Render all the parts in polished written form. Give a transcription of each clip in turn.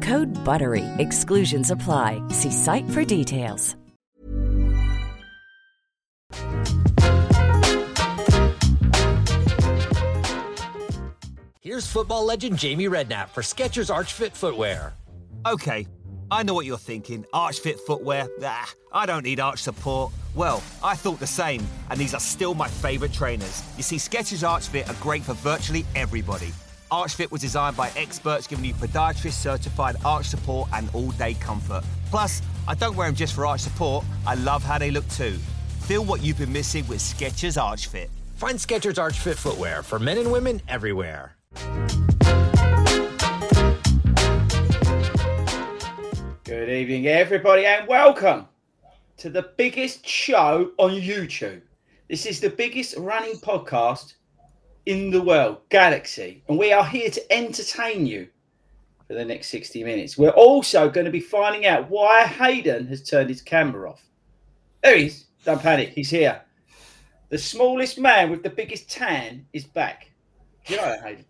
Code BUTTERY. Exclusions apply. See site for details. Here's football legend Jamie Redknapp for Skechers ArchFit Footwear. Okay, I know what you're thinking. ArchFit Footwear? Nah, I don't need arch support. Well, I thought the same, and these are still my favourite trainers. You see, Skechers ArchFit are great for virtually everybody. ArchFit was designed by experts giving you podiatrist-certified arch support and all-day comfort. Plus, I don't wear them just for arch support. I love how they look too. Feel what you've been missing with Skechers ArchFit. Find Skechers ArchFit Footwear for men and women everywhere. Good evening, everybody, and welcome to the biggest show on YouTube. This is the biggest running podcast in the world, Galaxy, and we are here to entertain you for the next 60 minutes. We're also going to be finding out why Hayden has turned his camera off. There he is. Don't panic. He's here. The smallest man with the biggest tan is back. You know that, Hayden?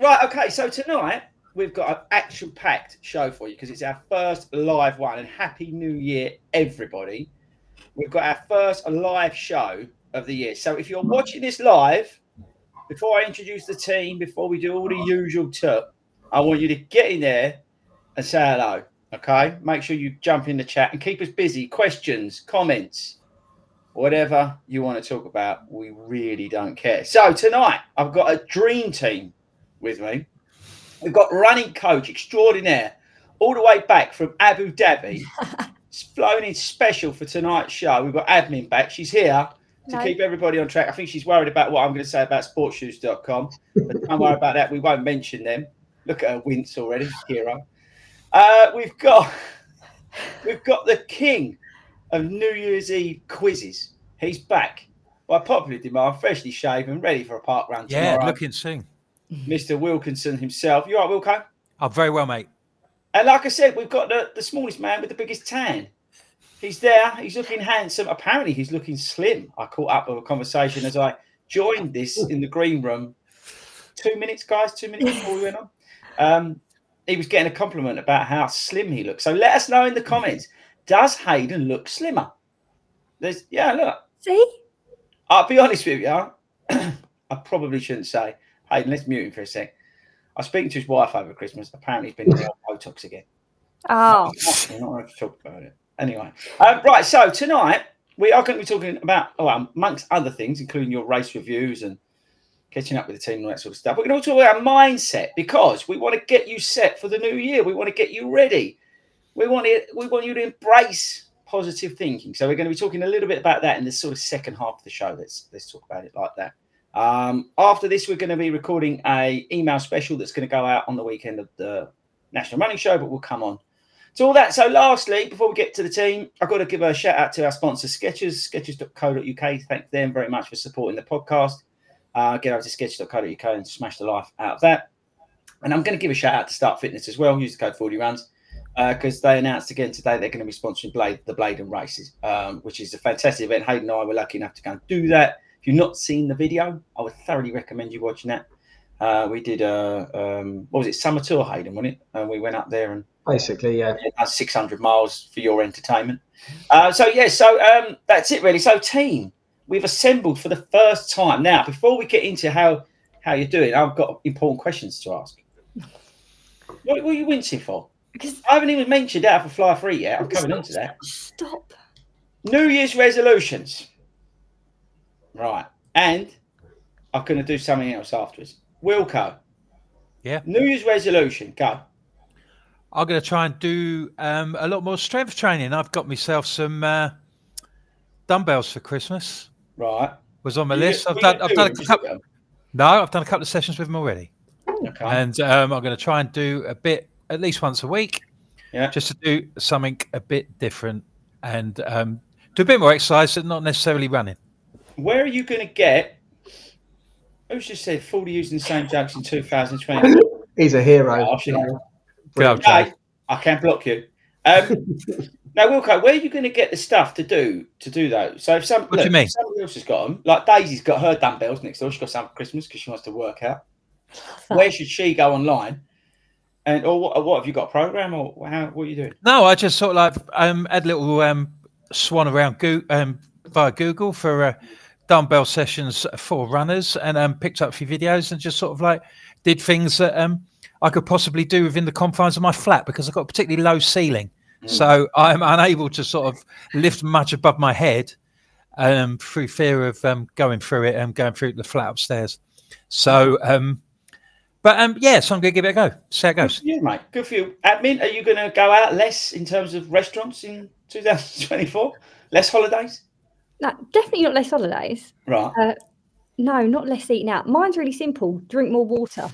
Right, okay, so tonight we've got an action-packed show for you because it's our first live one, and Happy New Year, everybody. We've got our first live show of the year. So if you're watching this live, before I introduce the team, before we do all the usual tip, I want you to get in there and say hello, okay? Make sure you jump in the chat and keep us busy. Questions, comments, whatever you want to talk about, we really don't care. So tonight, I've got a dream team with me. We've got running coach extraordinaire, all the way back from Abu Dhabi, flown in special for tonight's show. We've got admin back. She's here to keep everybody on track. I think she's worried about what I'm going to say about sportsshoes.com, but don't worry about that. We won't mention them. Look at her wince already, hero. We've got the king of New Year's Eve quizzes. He's back by popular demand, freshly shaven, ready for a park run tomorrow. Yeah, looking soon. Mr. Wilkinson himself. You all right, Wilco? I'm very well, mate. And like I said, we've got the smallest man with the biggest tan. He's there. He's looking handsome. Apparently, he's looking slim. I caught up with a conversation as I joined this in the green room. 2 minutes, guys. 2 minutes before we went on. He was getting a compliment about how slim he looks. So let us know in the comments. Does Hayden look slimmer? Yeah, look. See? I'll be honest with you. I probably shouldn't say. Hayden, let's mute him for a sec. I was speaking to his wife over Christmas. Apparently, he's been doing Botox again. Oh. I'm not going to talk about it. Anyway. Right, so tonight, we are going to be talking about, amongst other things, including your race reviews and catching up with the team and all that sort of stuff. We're going to talk about our mindset because we want to get you set for the new year. We want to get you ready. We want you to embrace positive thinking. So we're going to be talking a little bit about that in the sort of second half of the show. Let's talk about it like that. After this, we're going to be recording an email special that's going to go out on the weekend of the National Running Show, but we'll come on to all that. So lastly, before we get to the team, I've got to give a shout out to our sponsor, Skechers, sketches.co.uk. Thank them very much for supporting the podcast. Get over to sketches.co.uk and smash the life out of that. And I'm going to give a shout out to Start Fitness as well. Use the code 40Runs because they announced again today they're going to be sponsoring the Blade and Races, which is a fantastic event. Hayden and I were lucky enough to go and do that. If you've not seen the video, I would thoroughly recommend you watching that. We did what was it, summer tour, Hayden, wasn't it? And we went up there and basically, yeah, 600 miles for your entertainment. So that's it really. So team, we've assembled for the first time. Now, before we get into how you're doing, I've got important questions to ask. What were you wincing for? Because I haven't even mentioned Out for Fly Free yet. I'm coming on to that. Stop. New Year's resolutions. Right. And I'm going to do something else afterwards. Wilco. Yeah. New Year's resolution. Go. I'm going to try and do a lot more strength training. I've got myself some dumbbells for Christmas. Right. Was on my list. I've done a couple of sessions with them already. Okay. And I'm going to try and do a bit, at least once a week, just to do something a bit different and do a bit more exercise, but not necessarily running. Where are you going to get? Who's just said 40 using the same jokes in 2020? He's a hero. I can't block you. Now, Wilco, where are you going to get the stuff to do those? So if somebody else has got them, like Daisy's got her dumbbells next door. She's got some for Christmas because she wants to work out. Where should she go online? And what have you got, a program or what are you doing? No, I just sort of had a little swan around via Google for dumbbell sessions for runners and picked up a few videos and just sort of did things that I could possibly do within the confines of my flat because I've got a particularly low ceiling. So I'm unable to sort of lift much above my head through fear of going through the flat upstairs. So, so I'm going to give it a go. See how it goes. Yeah, mate. Good for you. Admin, are you going to go out less in terms of restaurants in 2024? Less holidays? No, definitely not less holidays. Right. No, not less eating out. Mine's really simple. Drink more water.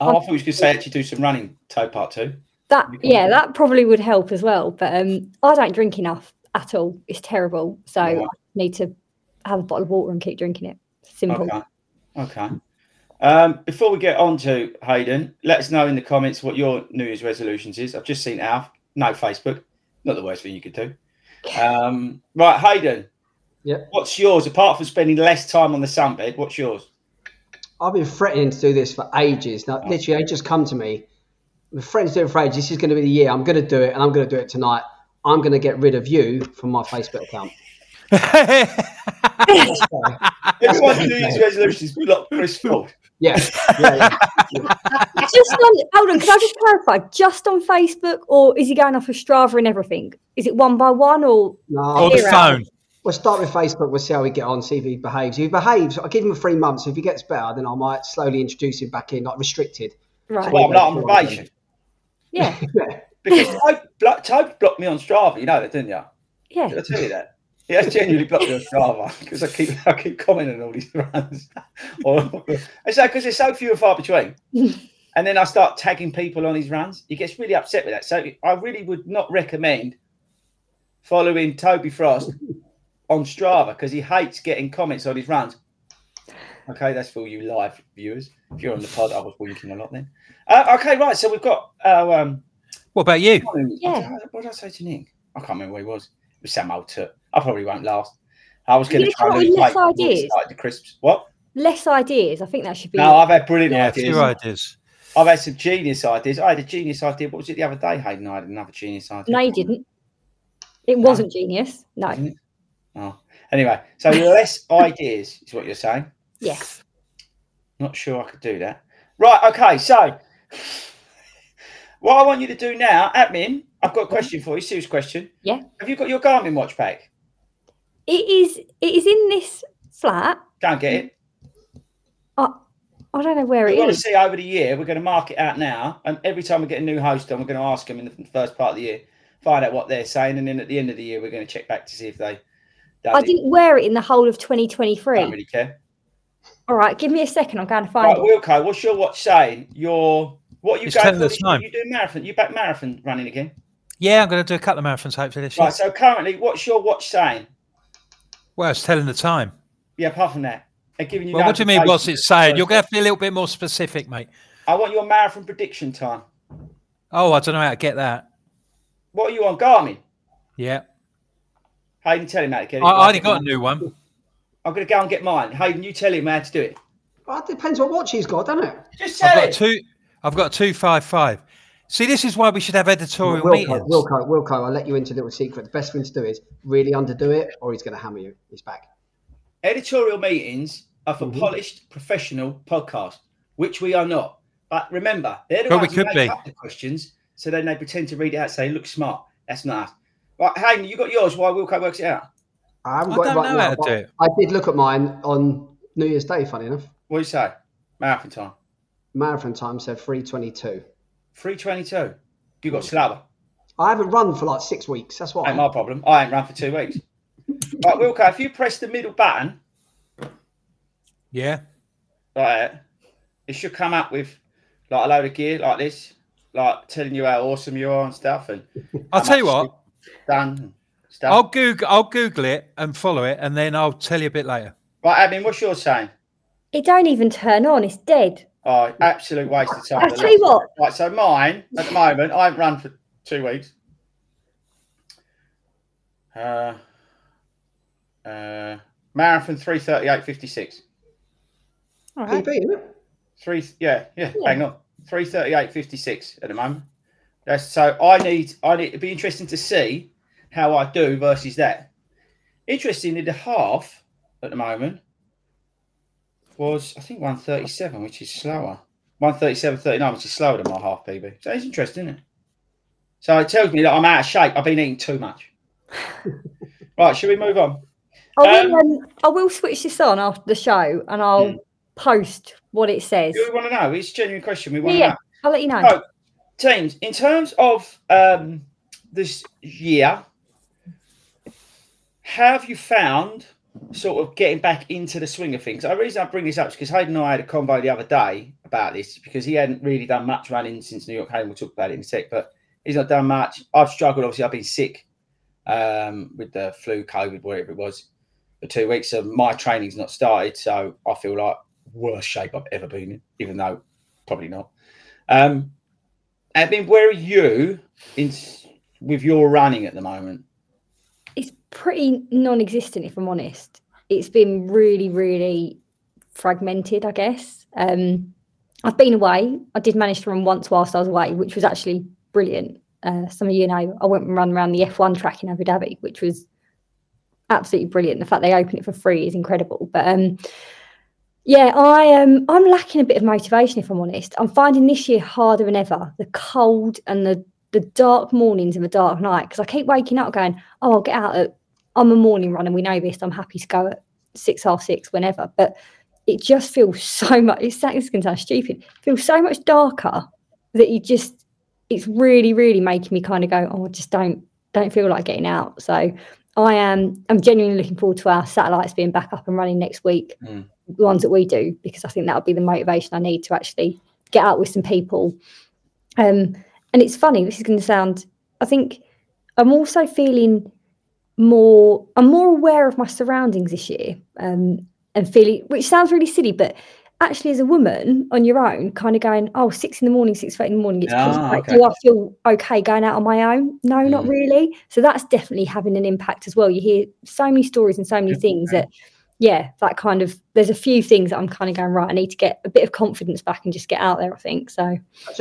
Oh, I thought you were going to say actually do some running, toe part two. That probably would help as well. But I don't drink enough at all. It's terrible. So I need to have a bottle of water and keep drinking it. Simple. Okay. Before we get on to Hayden, let us know in the comments what your New Year's resolutions is. I've just seen Alf. No Facebook. Not the worst thing you could do. Right, Hayden. Yeah. What's yours? Apart from spending less time on the sunbed, what's yours? I've been threatening to do this for ages. Now, literally, they just come to me. My friends do it for ages. This is going to be the year. I'm going to do it, and I'm going to do it tonight. I'm going to get rid of you from my Facebook account. Everyone do these resolutions. We're not Chris Ford. Yeah. Just hold on. Can I just clarify? Just on Facebook, or is he going off of Strava and everything? Is it one by one or the phone? We'll start with Facebook. We'll see how we get on, see if he behaves. If he behaves, I'll give him 3 months. If he gets better, then I might slowly introduce him back in, restricted. Right. So I'm not on probation. Yeah. Because Toad blocked me on Strava. You know that, didn't you? Yeah. Did I tell you that? He has genuinely blocked me on Strava because I keep commenting on all these runs. Because there's so few and far between. And then I start tagging people on his runs. He gets really upset with that. So I really would not recommend following Toby Frost on Strava because he hates getting comments on his runs. Okay, that's for all you live viewers. If you're on the pod, I was winking a lot then. Okay, right. So we've got our... what about you? What did I say to Nick? I can't remember where he was. It was some old tut. I probably won't last. I was going to try and lose weight before the crisps. What? Less ideas. I think that should be... No, I've had brilliant ideas. Few ideas. I've had some genius ideas. I had a genius idea. What was it the other day, Hayden? I had another genius idea. No, you didn't. It wasn't genius. No. Wasn't it? Oh. Anyway, so less ideas is what you're saying. Yes. Not sure I could do that. Right, okay, so what I want you to do now, admin, I've got a question for you, serious question. Yeah. Have you got your Garmin watch pack? It is in this flat. Don't get it. I don't know where it is. We're going to see over the year, we're going to mark it out now, and every time we get a new host on, we're going to ask them in the first part of the year, find out what they're saying, and then at the end of the year, we're going to check back to see if they... I didn't wear it in the whole of 2023. I don't really care. All right, give me a second. I'm going to find it. Wilco, what's your watch saying? What are you going for? You do marathon. You back marathon running again? Yeah, I'm going to do a couple of marathons hopefully this year. Right. So currently, what's your watch saying? Well, it's telling the time. Yeah. Apart from that, they're giving you. Well, what do you mean? What's it saying? You're going to have to be a little bit more specific, mate. I want your marathon prediction time. Oh, I don't know how to get that. What are you on, Garmin? Yeah. Hayden, tell him how to get it. I already got a new one. I'm going to go and get mine. Hayden, you tell him how to do it. Well, it depends what watch he's got, doesn't it? Just tell him. I've got a 255. See, this is why we should have editorial meetings. Wilco, I'll let you into a little secret. The best thing to do is really underdo it, or he's going to hammer you. He's back. Editorial meetings are for polished, professional podcasts, which we are not. But remember, they're the ones who make up the questions, so then they pretend to read it out and say, look smart. That's nice. Right, Hayden, you got yours while Wilco works it out? I haven't got it right now. I don't know how to do it. I did look at mine on New Year's Day, funny enough. What do you say? Marathon time. Marathon time said 3:22. 3:22. You got Slava. I haven't run for like 6 weeks. That's what. Ain't my problem. I ain't run for 2 weeks. Right, Wilco, if you press the middle button, yeah, like it should come up with like a load of gear like this, like telling you how awesome you are and stuff. And I'll tell you what, done stuff. I'll Google it and follow it, and then I'll tell you a bit later. Right, Admin, what's yours saying? It don't even turn on. It's dead. Oh, absolute waste of time. I'll tell you what. Right, so mine, at the moment, I haven't run for 2 weeks. Marathon 3:38.56. All right. Hang on. 3:38.56 at the moment. So I need it'd be interesting to see how I do versus that. Interestingly, the half at the moment was, I think, 1:37, which is slower. 1:37.39, which is slower than my half PB. So it's interesting, isn't it? So it tells me that I'm out of shape. I've been eating too much. Right, should we move on? I will switch this on after the show, and I'll post what it says. Do we want to know? It's a genuine question. We want to know. I'll let you know. So, teams, in terms of this year, have you found sort of getting back into the swing of things? The reason I bring this up is because Hayden and I had a convo the other day about this, because he hadn't really done much running since New York. Hayden will talk about it in a sec, but he's not done much. I've struggled, obviously. I've been sick with the flu, COVID, whatever it was, for 2 weeks. So my training's not started, so I feel like worst shape I've ever been in, even though probably not. I mean, where are you in with your running at the moment? It's pretty non-existent, if I'm honest. It's been really, really fragmented, I guess. I've been away. I did manage to run once whilst I was away, which was actually brilliant. Some of you know, I went and ran around the F1 track in Abu Dhabi, which was absolutely brilliant. The fact they opened it for free is incredible. But I'm lacking a bit of motivation, if I'm honest. I'm finding this year harder than ever. The cold and the dark mornings and the dark night, because I keep waking up going, oh, I'll get out at, I'm a morning runner, we know this, I'm happy to go at 6:30, whenever, but it just feels so much, it's going to sound stupid, it feels so much darker that you just, it's really, really making me kind of go, oh, I just don't feel like getting out. So I'm genuinely looking forward to our satellites being back up and running next week, the ones that we do, because I think that'll be the motivation I need to actually get out with some people. And it's funny, this is going to sound, I think I'm also feeling more aware of my surroundings this year, and feeling, which sounds really silly, but actually as a woman on your own, kind of going, oh, 6 in the morning, 6:30 in the morning, it's okay. Do I feel okay going out on my own? No, not really. So that's definitely having an impact as well. You hear so many stories and so many things that, that kind of, there's a few things that I'm kind of going, right, I need to get a bit of confidence back and just get out there, I think. I was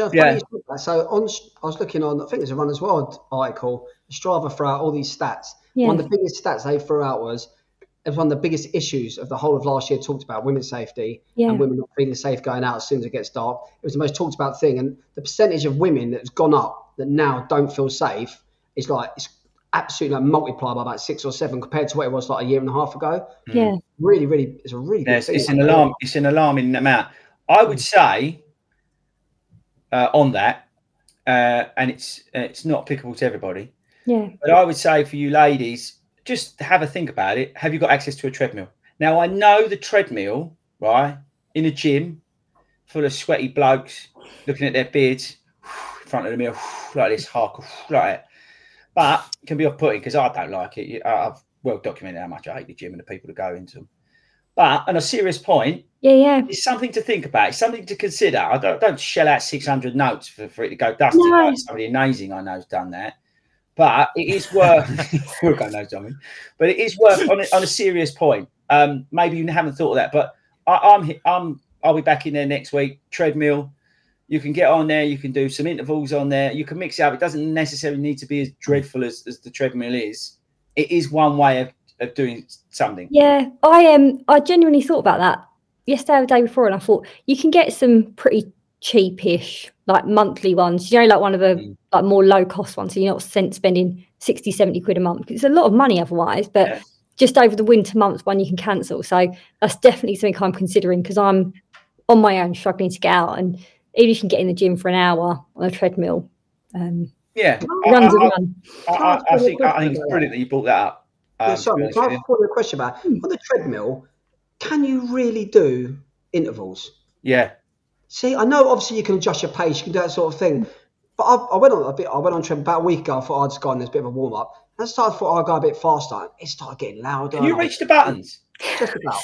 looking on, I think there's a Runner's World article, Strava threw out all these stats. Yeah. One of the biggest stats they threw out was, it was one of the biggest issues of the whole of last year, talked about women's safety and women not feeling safe going out as soon as it gets dark. It was the most talked about thing. And the percentage of women that's gone up that now don't feel safe is like, it's absolutely like multiplied by about 6 or 7 compared to what it was like a year and a half ago. Yeah. Really, really, it's a really big thing. It's an alarming amount. I would say on that, and it's not applicable to everybody. Yeah. But I would say for you ladies, just have a think about it. Have you got access to a treadmill? Now, I know the treadmill, right, in a gym full of sweaty blokes looking at their beards in front of the mirror like this, hardcore, like it. But it can be off-putting because I don't like it. I've well documented how much I hate the gym and the people that go into them. But on a serious point, it's something to think about. It's something to consider. I don't shell out 600 notes for it to go dusty. No. Like somebody amazing I know has done that. But it is worth, but it is worth on a serious point. Maybe you haven't thought of that, but I'll be back in there next week. Treadmill, you can get on there. You can do some intervals on there. You can mix it up. It doesn't necessarily need to be as dreadful as the treadmill is. It is one way of doing something. Yeah, I genuinely thought about that yesterday or the day before, and I thought you can get some pretty cheapish, like monthly ones, you know, like one of the like more low cost ones, so you're not spending 60-70 quid a month. It's a lot of money otherwise, but just over the winter months one you can cancel. So that's definitely something I'm considering, because I'm on my own struggling to get out, and even if you can get in the gym for an hour on a treadmill, I think it's brilliant that you brought that up. Sorry, can I ask you a question about on the treadmill, can you really do intervals? See, I know obviously you can adjust your pace, you can do that sort of thing, but I went on treadmill about a week ago. I thought I'd just gone as a bit of a warm up, and I thought I'd go a bit faster. It started getting louder. Can you reach the buttons? Just about.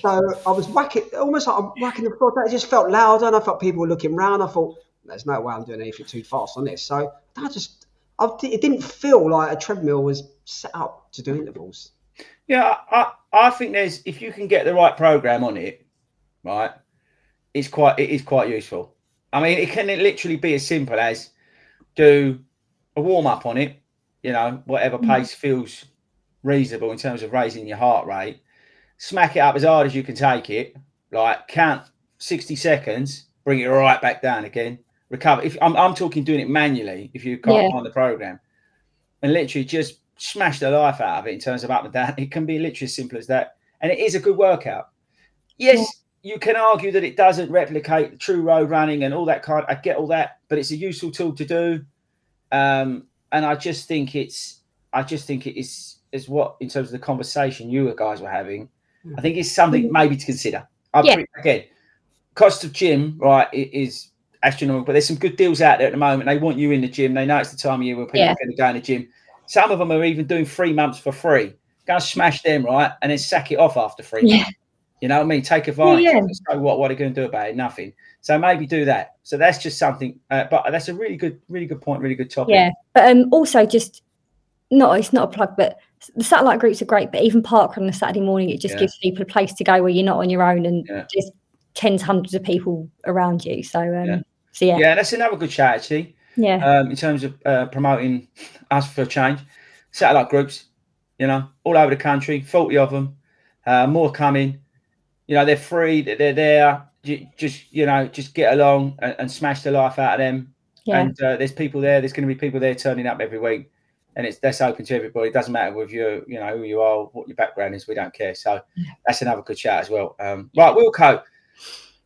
So I was whacking, almost like I'm whacking the floor. It just felt louder, and I felt people were looking round. I thought there's no way I'm doing anything too fast on this. So it didn't feel like a treadmill was set up to do intervals. Yeah, I think there's, if you can get the right program on it, right. It is quite useful. I mean, it can literally be as simple as do a warm up on it, you know, whatever pace feels reasonable in terms of raising your heart rate. Smack it up as hard as you can take it, like count 60 seconds, bring it right back down again, recover. If I'm talking doing it manually, if you can't find the program, and literally just smash the life out of it in terms of up and down. It can be literally as simple as that, and it is a good workout. Yes. Yeah. You can argue that it doesn't replicate true road running and all that kind. I get all that, but it's a useful tool to do. And I just think it is what, in terms of the conversation you guys were having, I think it's something maybe to consider. Again, cost of gym, right, is astronomical, but there's some good deals out there at the moment. They want you in the gym. They know it's the time of year when people are going to go in the gym. Some of them are even doing 3 months for free. Go and smash them, right, and then sack it off after 3 months. You know what I mean? Take advantage. Yeah, yeah. So what are they going to do about it? Nothing. So maybe do that. So that's just something. But that's a really good point, really good topic. Yeah. But also just, it's not a plug, but the satellite groups are great, but even parkrun on a Saturday morning, it just gives people a place to go where you're not on your own, and just tens, hundreds of people around you. So, Yeah, that's another good shout, actually. Yeah. In terms of promoting us for a change, satellite groups, you know, all over the country, 40 of them, more coming. You know, they're free, they're there, just get along and smash the life out of them. Yeah. And there's people there, there's going to be people there turning up every week, and that's open to everybody. It doesn't matter whether you're, you know, who you are, what your background is, we don't care. So that's another good shout as well. Right, Wilco,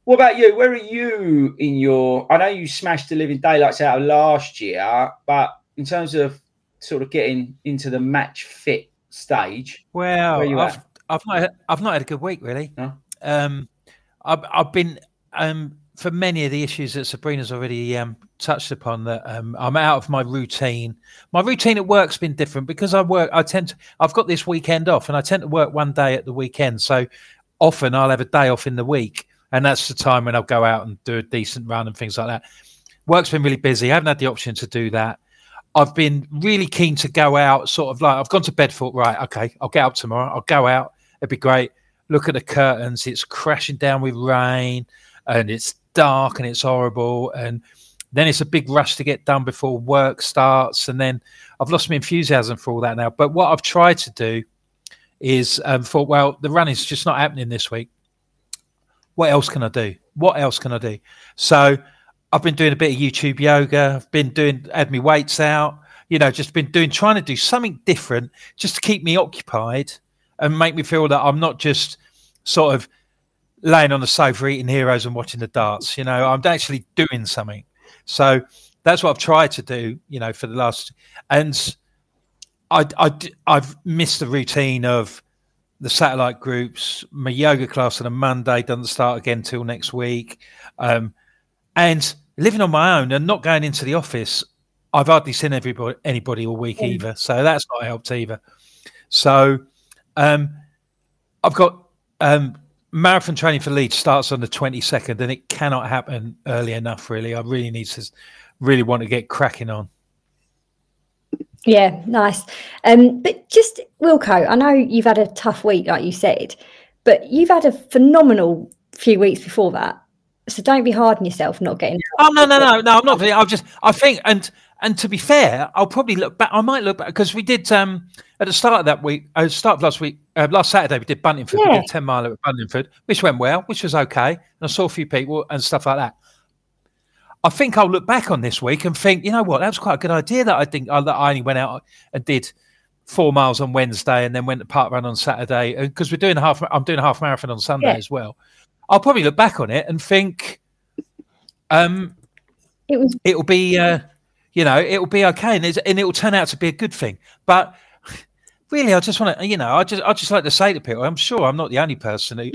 what about you? Where are you in your, I know you smashed the living daylights out of last year, but in terms of sort of getting into the match fit stage, well, where are you at? I've not had a good week, really. No? I've been for many of the issues that Sabrina's already touched upon, that I'm out of my routine. My routine at work's been different because I've got this weekend off, and I tend to work one day at the weekend. So often I'll have a day off in the week, and that's the time when I'll go out and do a decent run and things like that. Work's been really busy. I haven't had the option to do that. I've been really keen to go out, sort of like I've gone to bed, thought, right, okay, I'll get up tomorrow. I'll go out. It'd be great. Look at the curtains, it's crashing down with rain, and it's dark, and it's horrible, and then it's a big rush to get done before work starts, and then I've lost my enthusiasm for all that now. But what I've tried to do is thought, well, the running's just not happening this week. What else can I do? So I've been doing a bit of YouTube yoga, I've been doing, had my weights out, you know, just been doing, trying to do something different just to keep me occupied and make me feel that I'm not just sort of laying on the sofa eating heroes and watching the darts. You know, I'm actually doing something. So that's what I've tried to do, you know, for the last, and I've missed the routine of the satellite groups. My yoga class on a Monday doesn't start again till next week. And living on my own and not going into the office, I've hardly seen anybody all week either. So that's not helped either. So I've got marathon training for Leeds starts on the 22nd, and it cannot happen early enough, really. I really need to, really want to get cracking on. Yeah, nice. But just, Wilco, I know you've had a tough week, like you said, but you've had a phenomenal few weeks before that. So don't be hard on yourself not getting. Oh, no, I'm not. I think, and to be fair, I'll probably look back. I might look back because we did at the start of that week, last Saturday, we did Buntingford. Yeah. We did a 10 mile at Buntingford, which went well, which was okay. And I saw a few people and stuff like that. I think I'll look back on this week and think, you know what, that was quite a good idea that I only went out and did 4 miles on Wednesday and then went to Park Run on Saturday, because I'm doing a half marathon on Sunday as well. I'll probably look back on it and think, it'll be okay, and it'll turn out to be a good thing. But really, I just want to, I just like to say to people, I'm sure I'm not the only person who,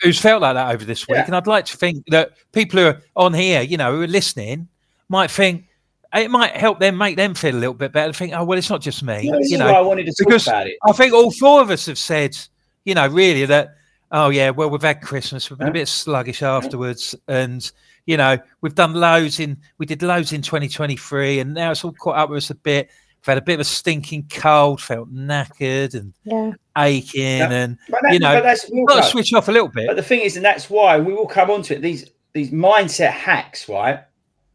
who's felt like that over this week. Yeah. And I'd like to think that people who are on here, who are listening, might think it might help them, make them feel a little bit better. Think, oh well, it's not just me. Yeah, I wanted to talk about it. I think all four of us have said, really that. Oh, yeah, well, we've had Christmas. We've been a bit sluggish afterwards. And, we've done loads we did loads in 2023. And now it's all caught up with us a bit. We've had a bit of a stinking cold, felt knackered and aching. Yeah. And, we've got to switch off a little bit. But the thing is, and that's why we will come on to it, these mindset hacks, right?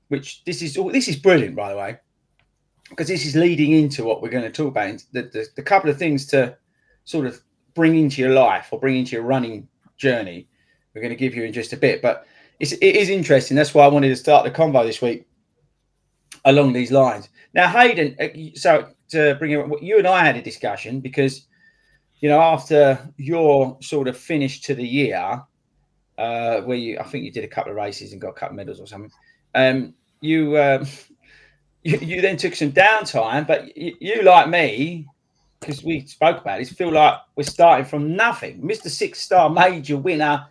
Which this is brilliant, by the way, because this is leading into what we're going to talk about. The couple of things to sort of bring into your life or bring into your running journey we're going to give you in just a bit, but it is interesting. That's why I wanted to start the convo this week along these lines. Now, Hayden, so to bring you, you and I had a discussion because after your sort of finish to the year where I think you did a couple of races and got a couple of medals or something, you then took some downtime, but you like me, because we spoke about it, feel like we're starting from nothing. Mr. Six-star major winner,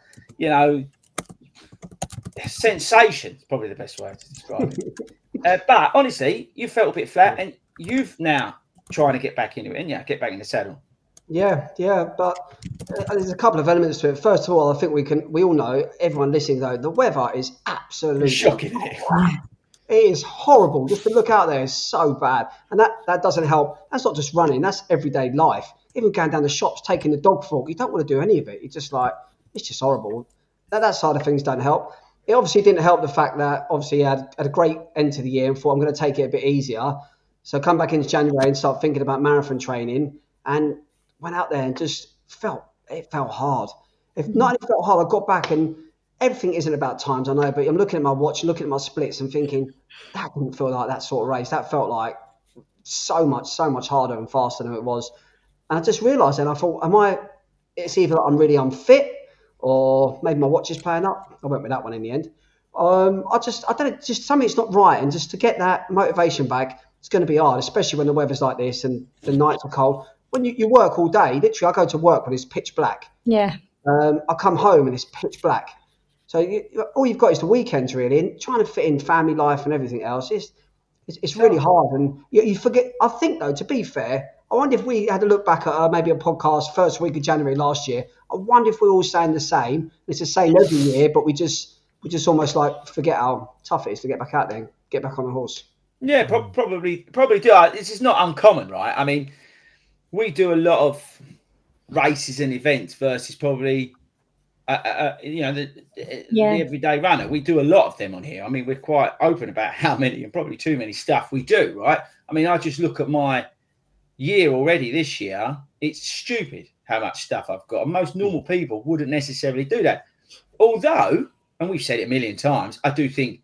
sensation is probably the best way to describe it. But honestly, you felt a bit flat, and you've now trying to get back into it, and get back in the saddle. Yeah, but there's a couple of elements to it. First of all, I think we all know, everyone listening though, the weather is absolutely shocking. It is horrible. Just to look out there is so bad. And that doesn't help. That's not just running. That's everyday life. Even going down the shops, taking the dog for a walk, you don't want to do any of it. You're just like, it's just horrible. That side of things don't help. It obviously didn't help the fact that obviously I had a great end to the year and thought I'm going to take it a bit easier. So come back into January and start thinking about marathon training, and went out there and just felt hard. If not only felt hard, I got back and everything isn't about times, I know, but I'm looking at my watch, looking at my splits and thinking, that didn't feel like that sort of race. That felt like so much harder and faster than it was. And I just realised then, I thought, it's either that I'm really unfit or maybe my watch is playing up. I went with that one in the end. I don't know, something's not right. And just to get that motivation back, it's going to be hard, especially when the weather's like this and the nights are cold. When you work all day, literally I go to work when it's pitch black. Yeah. I come home and it's pitch black. So all you've got is the weekends, really, and trying to fit in family life and everything else. It's really hard, and you forget. I think, though, to be fair, I wonder if we had a look back at maybe a podcast first week of January last year. I wonder if we're all saying the same. It's the same every year, but we just almost like forget how tough it is to get back out there, and get back on the horse. Yeah, probably do. This is not uncommon, right? I mean, we do a lot of races and events versus probably. The everyday runner, we do a lot of them on here. I mean, we're quite open about how many and probably too many stuff we do, right? I mean, I just look at my year already this year. It's stupid how much stuff I've got. And most normal people wouldn't necessarily do that. Although, and we've said it a million times, I do think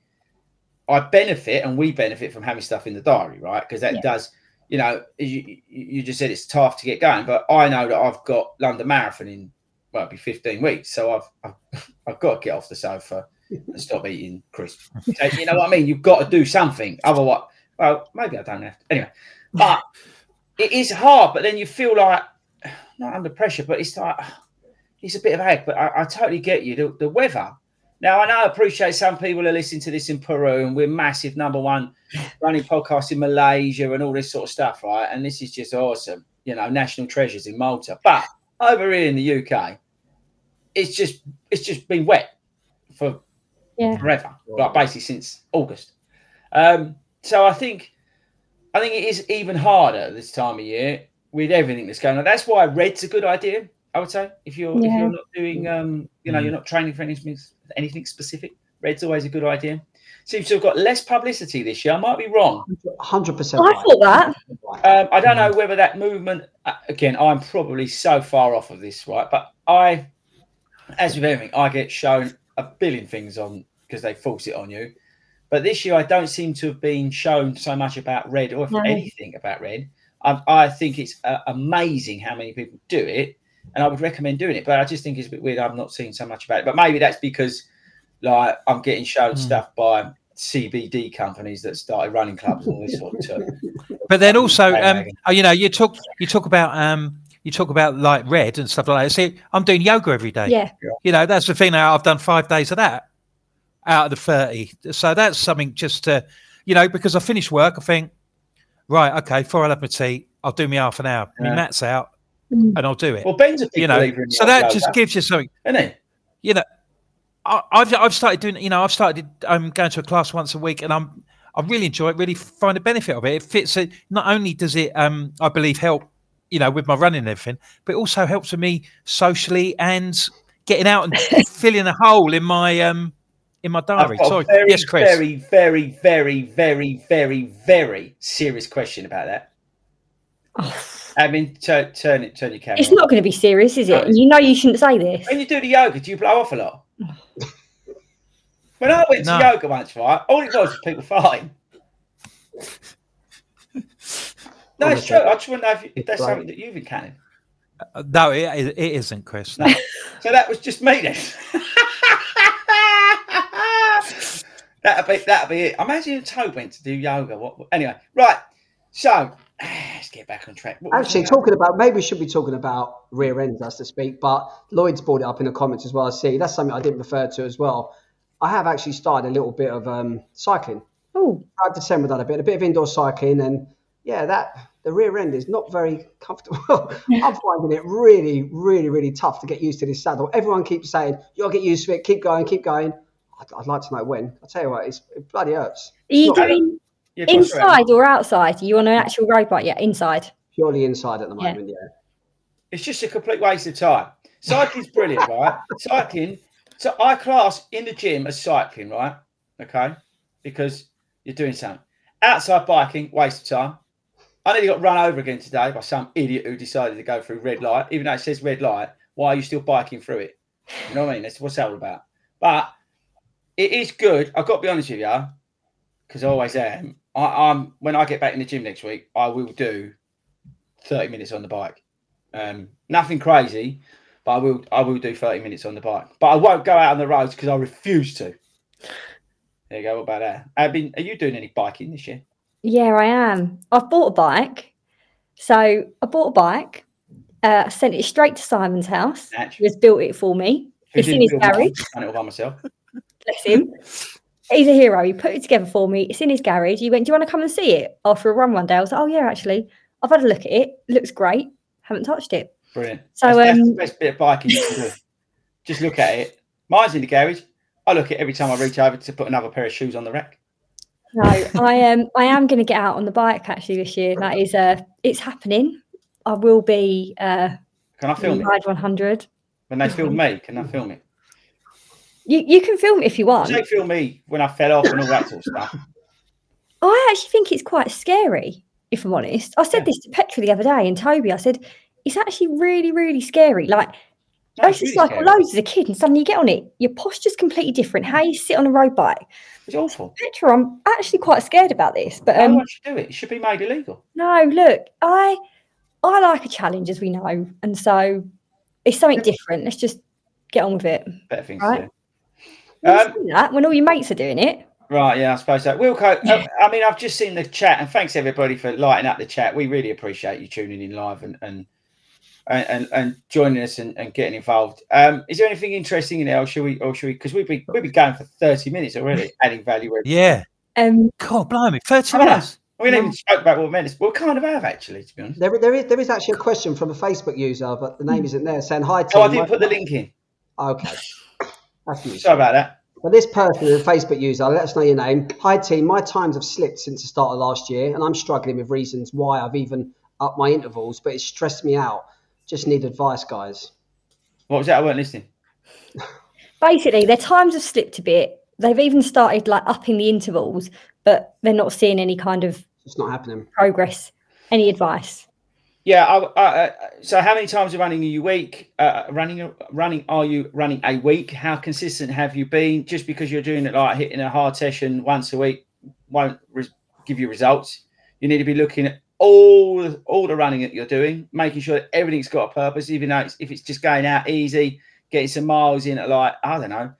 I benefit and we benefit from having stuff in the diary, right? Because that does, you just said it's tough to get going. But I know that I've got London Marathon in, well, it'll be 15 weeks, so I've got to get off the sofa and stop eating crisps. So, you know what I mean? You've got to do something. Otherwise, well, maybe I don't have to. Anyway, but it is hard, but then you feel like, not under pressure, but it's like, it's a bit of a heck, but I totally get you. The weather. Now, I know I appreciate some people are listening to this in Peru, and we're massive #1 running podcast in Malaysia and all this sort of stuff, right? And this is just awesome. National treasures in Malta. But over here in the UK, it's just been wet for forever, like basically since August. So I think it is even harder this time of year with everything that's going on. That's why red's a good idea, I would say. If you're not doing, you're not training for anything specific, red's always a good idea. Seems to have got less publicity this year. I might be wrong. 100%. I thought that. I don't know whether that movement. Again, I'm probably so far off of this, right? But as with everything, I get shown a billion things on because they force it on you. But this year, I don't seem to have been shown so much about red or anything about red. I think it's amazing how many people do it, and I would recommend doing it. But I just think it's a bit weird. I'm not seeing so much about it. But maybe that's because, like, I'm getting shown stuff by CBD companies that started running clubs and all this sort of stuff. But then also, you talk about like red and stuff like that. See, I'm doing yoga every day. Yeah. You know, that's the thing. Now I've done 5 days of that out of the 30. So that's something just to, because I finish work, I think, right, okay, before I have my tea, I'll do me half an hour. Yeah. My mat's out and I'll do it. Well, Ben's a big believer in so that yoga. Just gives you something. Isn't it? You know, I've started doing, I'm going to a class once a week and I really enjoy it, really find the benefit of it. It fits it. Not only does it, I believe, help, with my running and everything, but it also helps with me socially and getting out and filling a hole in my diary. Sorry. Yes, Chris. Very, very, very, very, very, very serious question about that. I mean, turn your camera. It's not going to be serious, is it? You shouldn't say this. When you do the yoga, do you blow off a lot? When I went to yoga once, right, all it was people farting. No, it's true. I just wouldn't know if that's something that you've encountered. No, it isn't, Chris. No. So that was just me then. That'll be it. Imagine Toad went to do yoga. Anyway, right. So let's get back on track. Maybe we should be talking about rear ends as to speak, but Lloyd's brought it up in the comments as well. I see that's something I didn't refer to as well. I have actually started a little bit of cycling. Oh, December done a bit of indoor cycling, and the rear end is not very comfortable. I'm finding it really, really, really tough to get used to this saddle. Everyone keeps saying you'll get used to it. Keep going. I'd like to know when. I'll tell you what, it bloody hurts. Are you doing inside or outside? Are you on an actual road bike? Yeah, inside. Purely inside at the moment, yeah. It's just a complete waste of time. Cycling's brilliant, right? So I class in the gym as cycling, right? Okay? Because you're doing something. Outside biking, waste of time. I nearly got run over again today by some idiot who decided to go through red light. Even though it says red light, why are you still biking through it? You know what I mean? That's what's that all about. But it is good. I've got to be honest with you, because I always am. I'm when I get back in the gym next week, I will do 30 minutes on the bike. Nothing crazy, but I will do 30 minutes on the bike. But I won't go out on the roads because I refuse to. There you go. What about that? Abin, are you doing any biking this year? Yeah, I am. I've bought a bike. So I bought a bike. I sent it straight to Simon's house. He has built it for me. It's in his garage. I've done it all by myself. Bless him. He's a hero. He put it together for me. It's in his garage. He went, do you want to come and see it after a run one day? I was like, oh, yeah, actually. I've had a look at it. It looks great. Haven't touched it. Brilliant. So that's the best bit of biking you can do. Just look at it. Mine's in the garage. I look at it every time I reach over to put another pair of shoes on the rack. No, I am going to get out on the bike, actually, this year. That is, it's happening. I will be can I film Ride it? 100. When they film me, can I film it? You can film it if you want. Don't film me when I fell off and all that sort of stuff. I actually think it's quite scary, if I'm honest. I said this to Petra the other day and Toby. I said, it's actually really, really scary. Like, I used to cycle loads as a kid and suddenly you get on it. Your posture's completely different. How you sit on a road bike. It's awful. Petra, I'm actually quite scared about this. But no one should do it. It should be made illegal. No, look, I like a challenge, as we know. And so it's something different. Let's just get on with it. Better things to do. That when all your mates are doing it, right? Yeah, I suppose so. Wilco, I mean, I've just seen the chat, and thanks everybody for lighting up the chat. We really appreciate you tuning in live and joining us and getting involved. Is there anything interesting in there, or should we? Because we've been going for 30 minutes already, adding value. Yeah. God, blimey, 30 minutes. We didn't even joke about what menace. Well, kind of have actually, to be honest. There is actually a question from a Facebook user, but the name isn't there, saying hi. Oh, I didn't put the link in. Okay. That's you. Sorry about that. But this person is a Facebook user. Let us know your name. Hi, team. My times have slipped since the start of last year, and I'm struggling with reasons why I've even upped my intervals, but it's stressed me out. Just need advice, guys. What was that? I weren't listening. Basically, their times have slipped a bit. They've even started like upping the intervals, but they're not seeing any kind of it's not happening. Progress. Any advice? Yeah. So how many times are running a week? Are you running a week? How consistent have you been? Just because you're doing it like hitting a hard session once a week won't give you results. You need to be looking at all the running that you're doing, making sure that everything's got a purpose, even though it's, if it's just going out easy, getting some miles in at like, I don't know,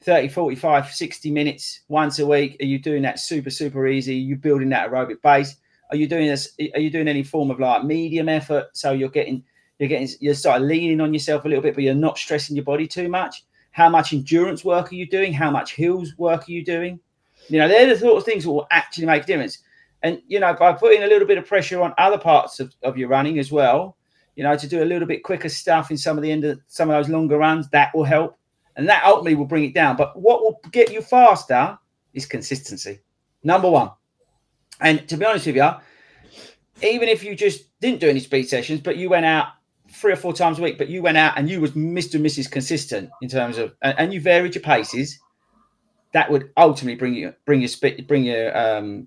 30, 45, 60 minutes once a week. Are you doing that super, super easy? Are you building that aerobic base? Are you doing this? Are you doing any form of like medium effort? So you're sort of leaning on yourself a little bit, but you're not stressing your body too much. How much endurance work are you doing? How much hills work are you doing? You know, they're the sort of things that will actually make a difference. And, you know, by putting a little bit of pressure on other parts of your running as well, you know, to do a little bit quicker stuff in some of those longer runs, that will help. And that ultimately will bring it down. But what will get you faster is consistency, number one. And to be honest with you, even if you just didn't do any speed sessions, but you went out 3 or 4 times a week, but you went out and you was Mr. and Mrs. consistent in terms of, and you varied your paces, that would ultimately bring your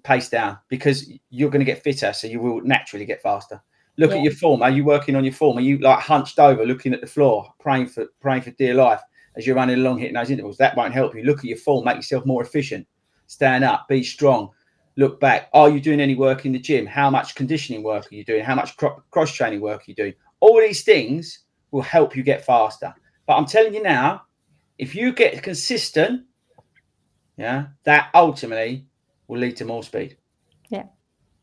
pace down because you're going to get fitter, so you will naturally get faster. Look at your form. Are you working on your form? Are you like hunched over, looking at the floor, praying for dear life as you're running along, hitting those intervals? That won't help you. Look at your form. Make yourself more efficient. Stand up. Be strong. Look back. Are you doing any work in the gym? How much conditioning work are you doing? How much cross-training work are you doing? All these things will help you get faster. But I'm telling you now, if you get consistent, yeah, that ultimately will lead to more speed. Yeah.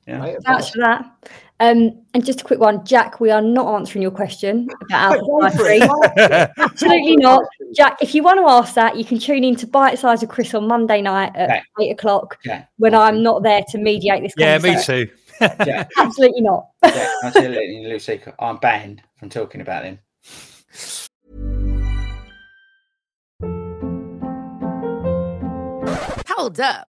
Yeah. Thanks for that. And just a quick one, Jack, we are not answering your question about alpha. Absolutely not. Jack, if you want to ask that, you can tune in to Bite Size with Chris on Monday night at 8:00 when I'm not there to mediate this conversation. Yeah, me too. Jack, absolutely not. Jack, absolutely, Lucy, I'm banned from talking about him. Hold up.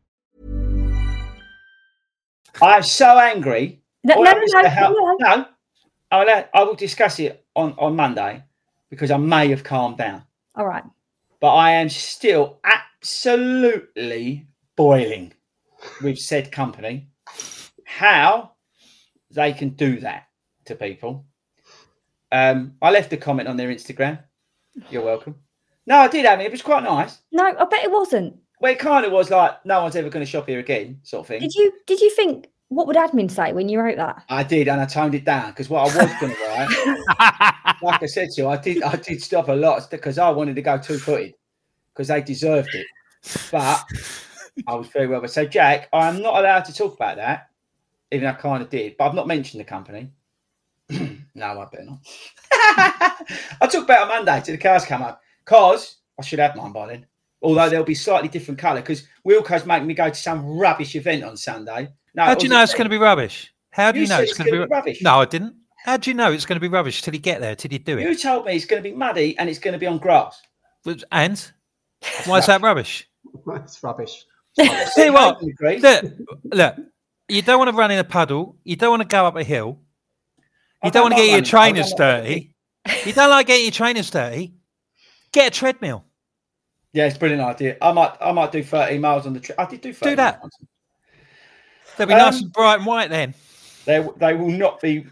I'm so angry. No. I will discuss it on Monday because I may have calmed down. All right. But I am still absolutely boiling with said company. How they can do that to people. I left a comment on their Instagram. You're welcome. No, I did, Amy. It was quite nice. No, I bet it wasn't. Well, it kind of was like, no one's ever going to shop here again, sort of thing. Did you think, what would admin say when you wrote that? I did, and I toned it down, because what I was going to write, like I said to you, I did stop a lot, because I wanted to go two-footed, because they deserved it. But I was very well. So, Jack, I'm not allowed to talk about that, even though I kind of did, but I've not mentioned the company. No, I better not. I talk about it on Monday till the cars come up, because I should have mine by then. Although they'll be slightly different colour because Wilco's making me go to some rubbish event on Sunday. No, how do you know it's going to be rubbish? How do you know it's going to be rubbish? No, I didn't. How do you know it's going to be rubbish till you get there, till you do it? You told me it's going to be muddy and it's going to be on grass. And? Why is that rubbish? It's rubbish. See what? Look, you don't want to run in a puddle. You don't want to go up a hill. You don't want to get your trainers dirty. You don't like getting your trainers dirty. Get a treadmill. Yeah, it's a brilliant idea. I might do 13 miles on the trip. I did do 13 miles. They'll be nice and bright and white then. They will not be.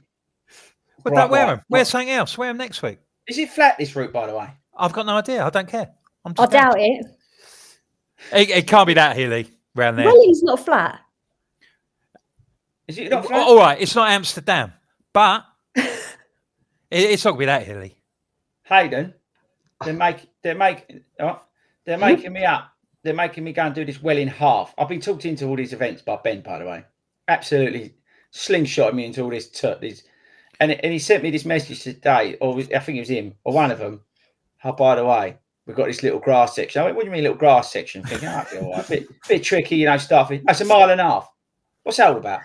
Well, don't wear them. Wear something else. Wear them next week. Is it flat, this route, by the way? I've got no idea. I don't care. I doubt it. It can't be that hilly round there. Welling's not flat. Is it not flat? All right, it's not Amsterdam, but it's not going to be that hilly. Hayden, they're making me up. They're making me go and do this Welwyn Half. I've been talked into all these events by Ben, by the way. Absolutely slingshotted me into all this. And he sent me this message today, or I think it was him, or one of them. Oh, by the way, we've got this little grass section. I went, what do you mean little grass section? Thinking, oh, that'd be all right. Bit tricky, you know, stuff. That's a mile and a half. What's that all about?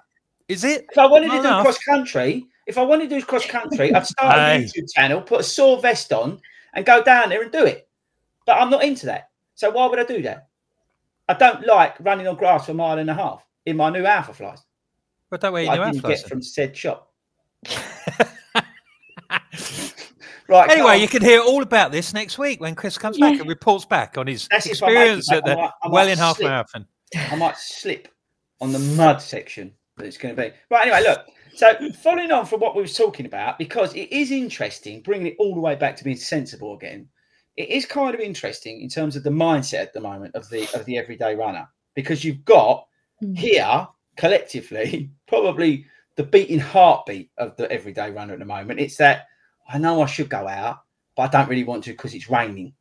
Is it? If I wanted to do cross-country, I'd start a YouTube channel, put a sore vest on, and go down there and do it. But I'm not into that. So why would I do that? I don't like running on grass for a mile and a half in my new Alpha Flies. But don't wear your new Alpha Flies. I get from said shop. Right. Anyway, you can hear all about this next week when Chris comes back and reports back on his experience at the Welwyn Half Marathon. I might slip on the mud section that it's going to be. Right. Anyway, look. So following on from what we were talking about, because it is interesting, bringing it all the way back to being sensible again. It is kind of interesting in terms of the mindset at the moment of the everyday runner, because you've got here collectively probably the beating heartbeat of the everyday runner at the moment. It's that I know I should go out, but I don't really want to because it's raining.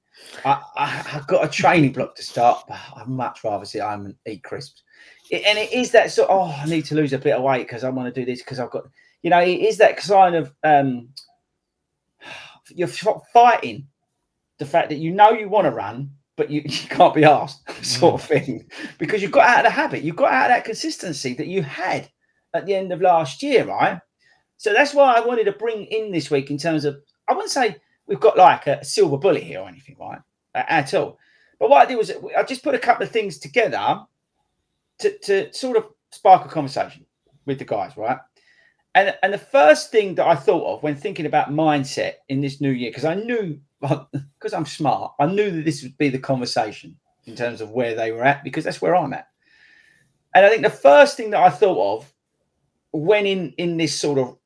I've got a training block to start, but I'd much rather sit home and eat crisps. And it is that sort of, I need to lose a bit of weight because I want to do this because I've got, you know, it is that sign of you're fighting the fact that you know you want to run, but you can't be arsed sort of thing, because you got out of the habit. You got out of that consistency that you had at the end of last year, right? So that's why I wanted to bring in this week in terms of, I wouldn't say we've got like a silver bullet here or anything, right, at all. But what I did was I just put a couple of things together to sort of spark a conversation with the guys, right? And the first thing that I thought of when thinking about mindset in this new year, because I knew, because I'm smart, I knew that this would be the conversation in terms of where they were at, because that's where I'm at. And I think the first thing that I thought of when in this sort of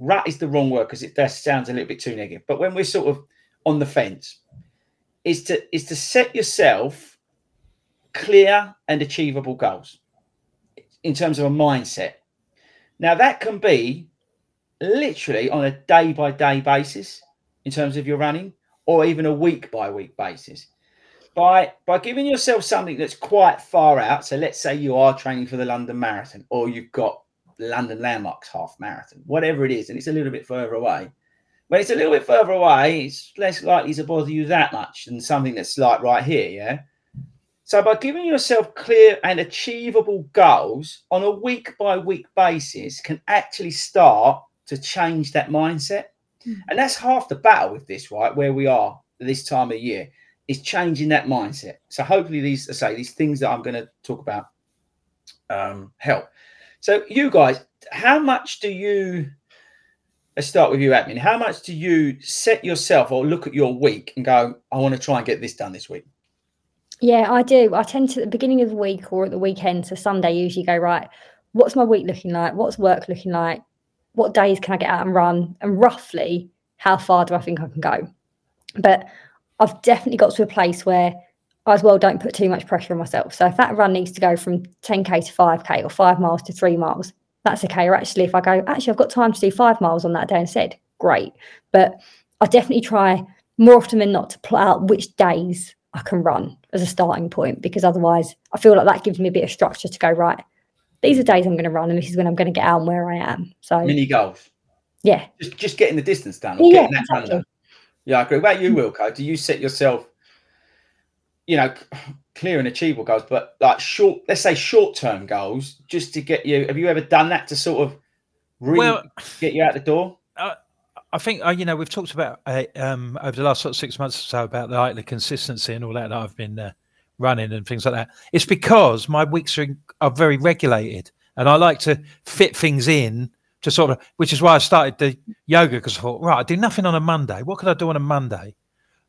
rut is the wrong word, because that sounds a little bit too negative, but when we're sort of on the fence, is to set yourself clear and achievable goals in terms of a mindset. Now that can be literally on a day-by-day basis in terms of your running, or even a week-by-week basis. By giving yourself something that's quite far out, so let's say you are training for the London Marathon, or you've got London Landmarks Half Marathon, whatever it is, and it's a little bit further away. When it's a little bit further away, it's less likely to bother you that much than something that's like right here, yeah? So by giving yourself clear and achievable goals on a week-by-week basis can actually start to change that mindset. And that's half the battle with this, right, where we are this time of year, is changing that mindset. So hopefully these things that I'm going to talk about help. So you guys, how much do you, let's start with you, Admin, how much do you set yourself or look at your week and go, I want to try and get this done this week? Yeah, I do. I tend to, at the beginning of the week or at the weekend, so Sunday, usually go, right, what's my week looking like? What's work looking like? What days can I get out and run? And roughly, how far do I think I can go? But I've definitely got to a place where I as well don't put too much pressure on myself. So if that run needs to go from 10k to 5k or 5 miles to 3 miles, that's okay. Or actually, if I go, I've got time to do 5 miles on that day instead, great. But I definitely try more often than not to plot out which days I can run as a starting point, because otherwise I feel like that gives me a bit of structure to go, right, these are days I'm going to run and this is when I'm going to get out and where I am. So mini goals. Yeah. Just getting the distance done. Or getting that exactly. Done. Yeah, I agree. What about you, Wilco? Do you set yourself, you know, clear and achievable goals, but like short-term goals just to get you, have you ever done that to sort of really get you out the door? I think, you know, we've talked about over the last sort of 6 months or so about like the consistency and all that I've been running and things like that. It's because my weeks are very regulated and I like to fit things in to sort of, which is why I started the yoga, because I thought, right, I do nothing on a Monday. What could I do on a Monday?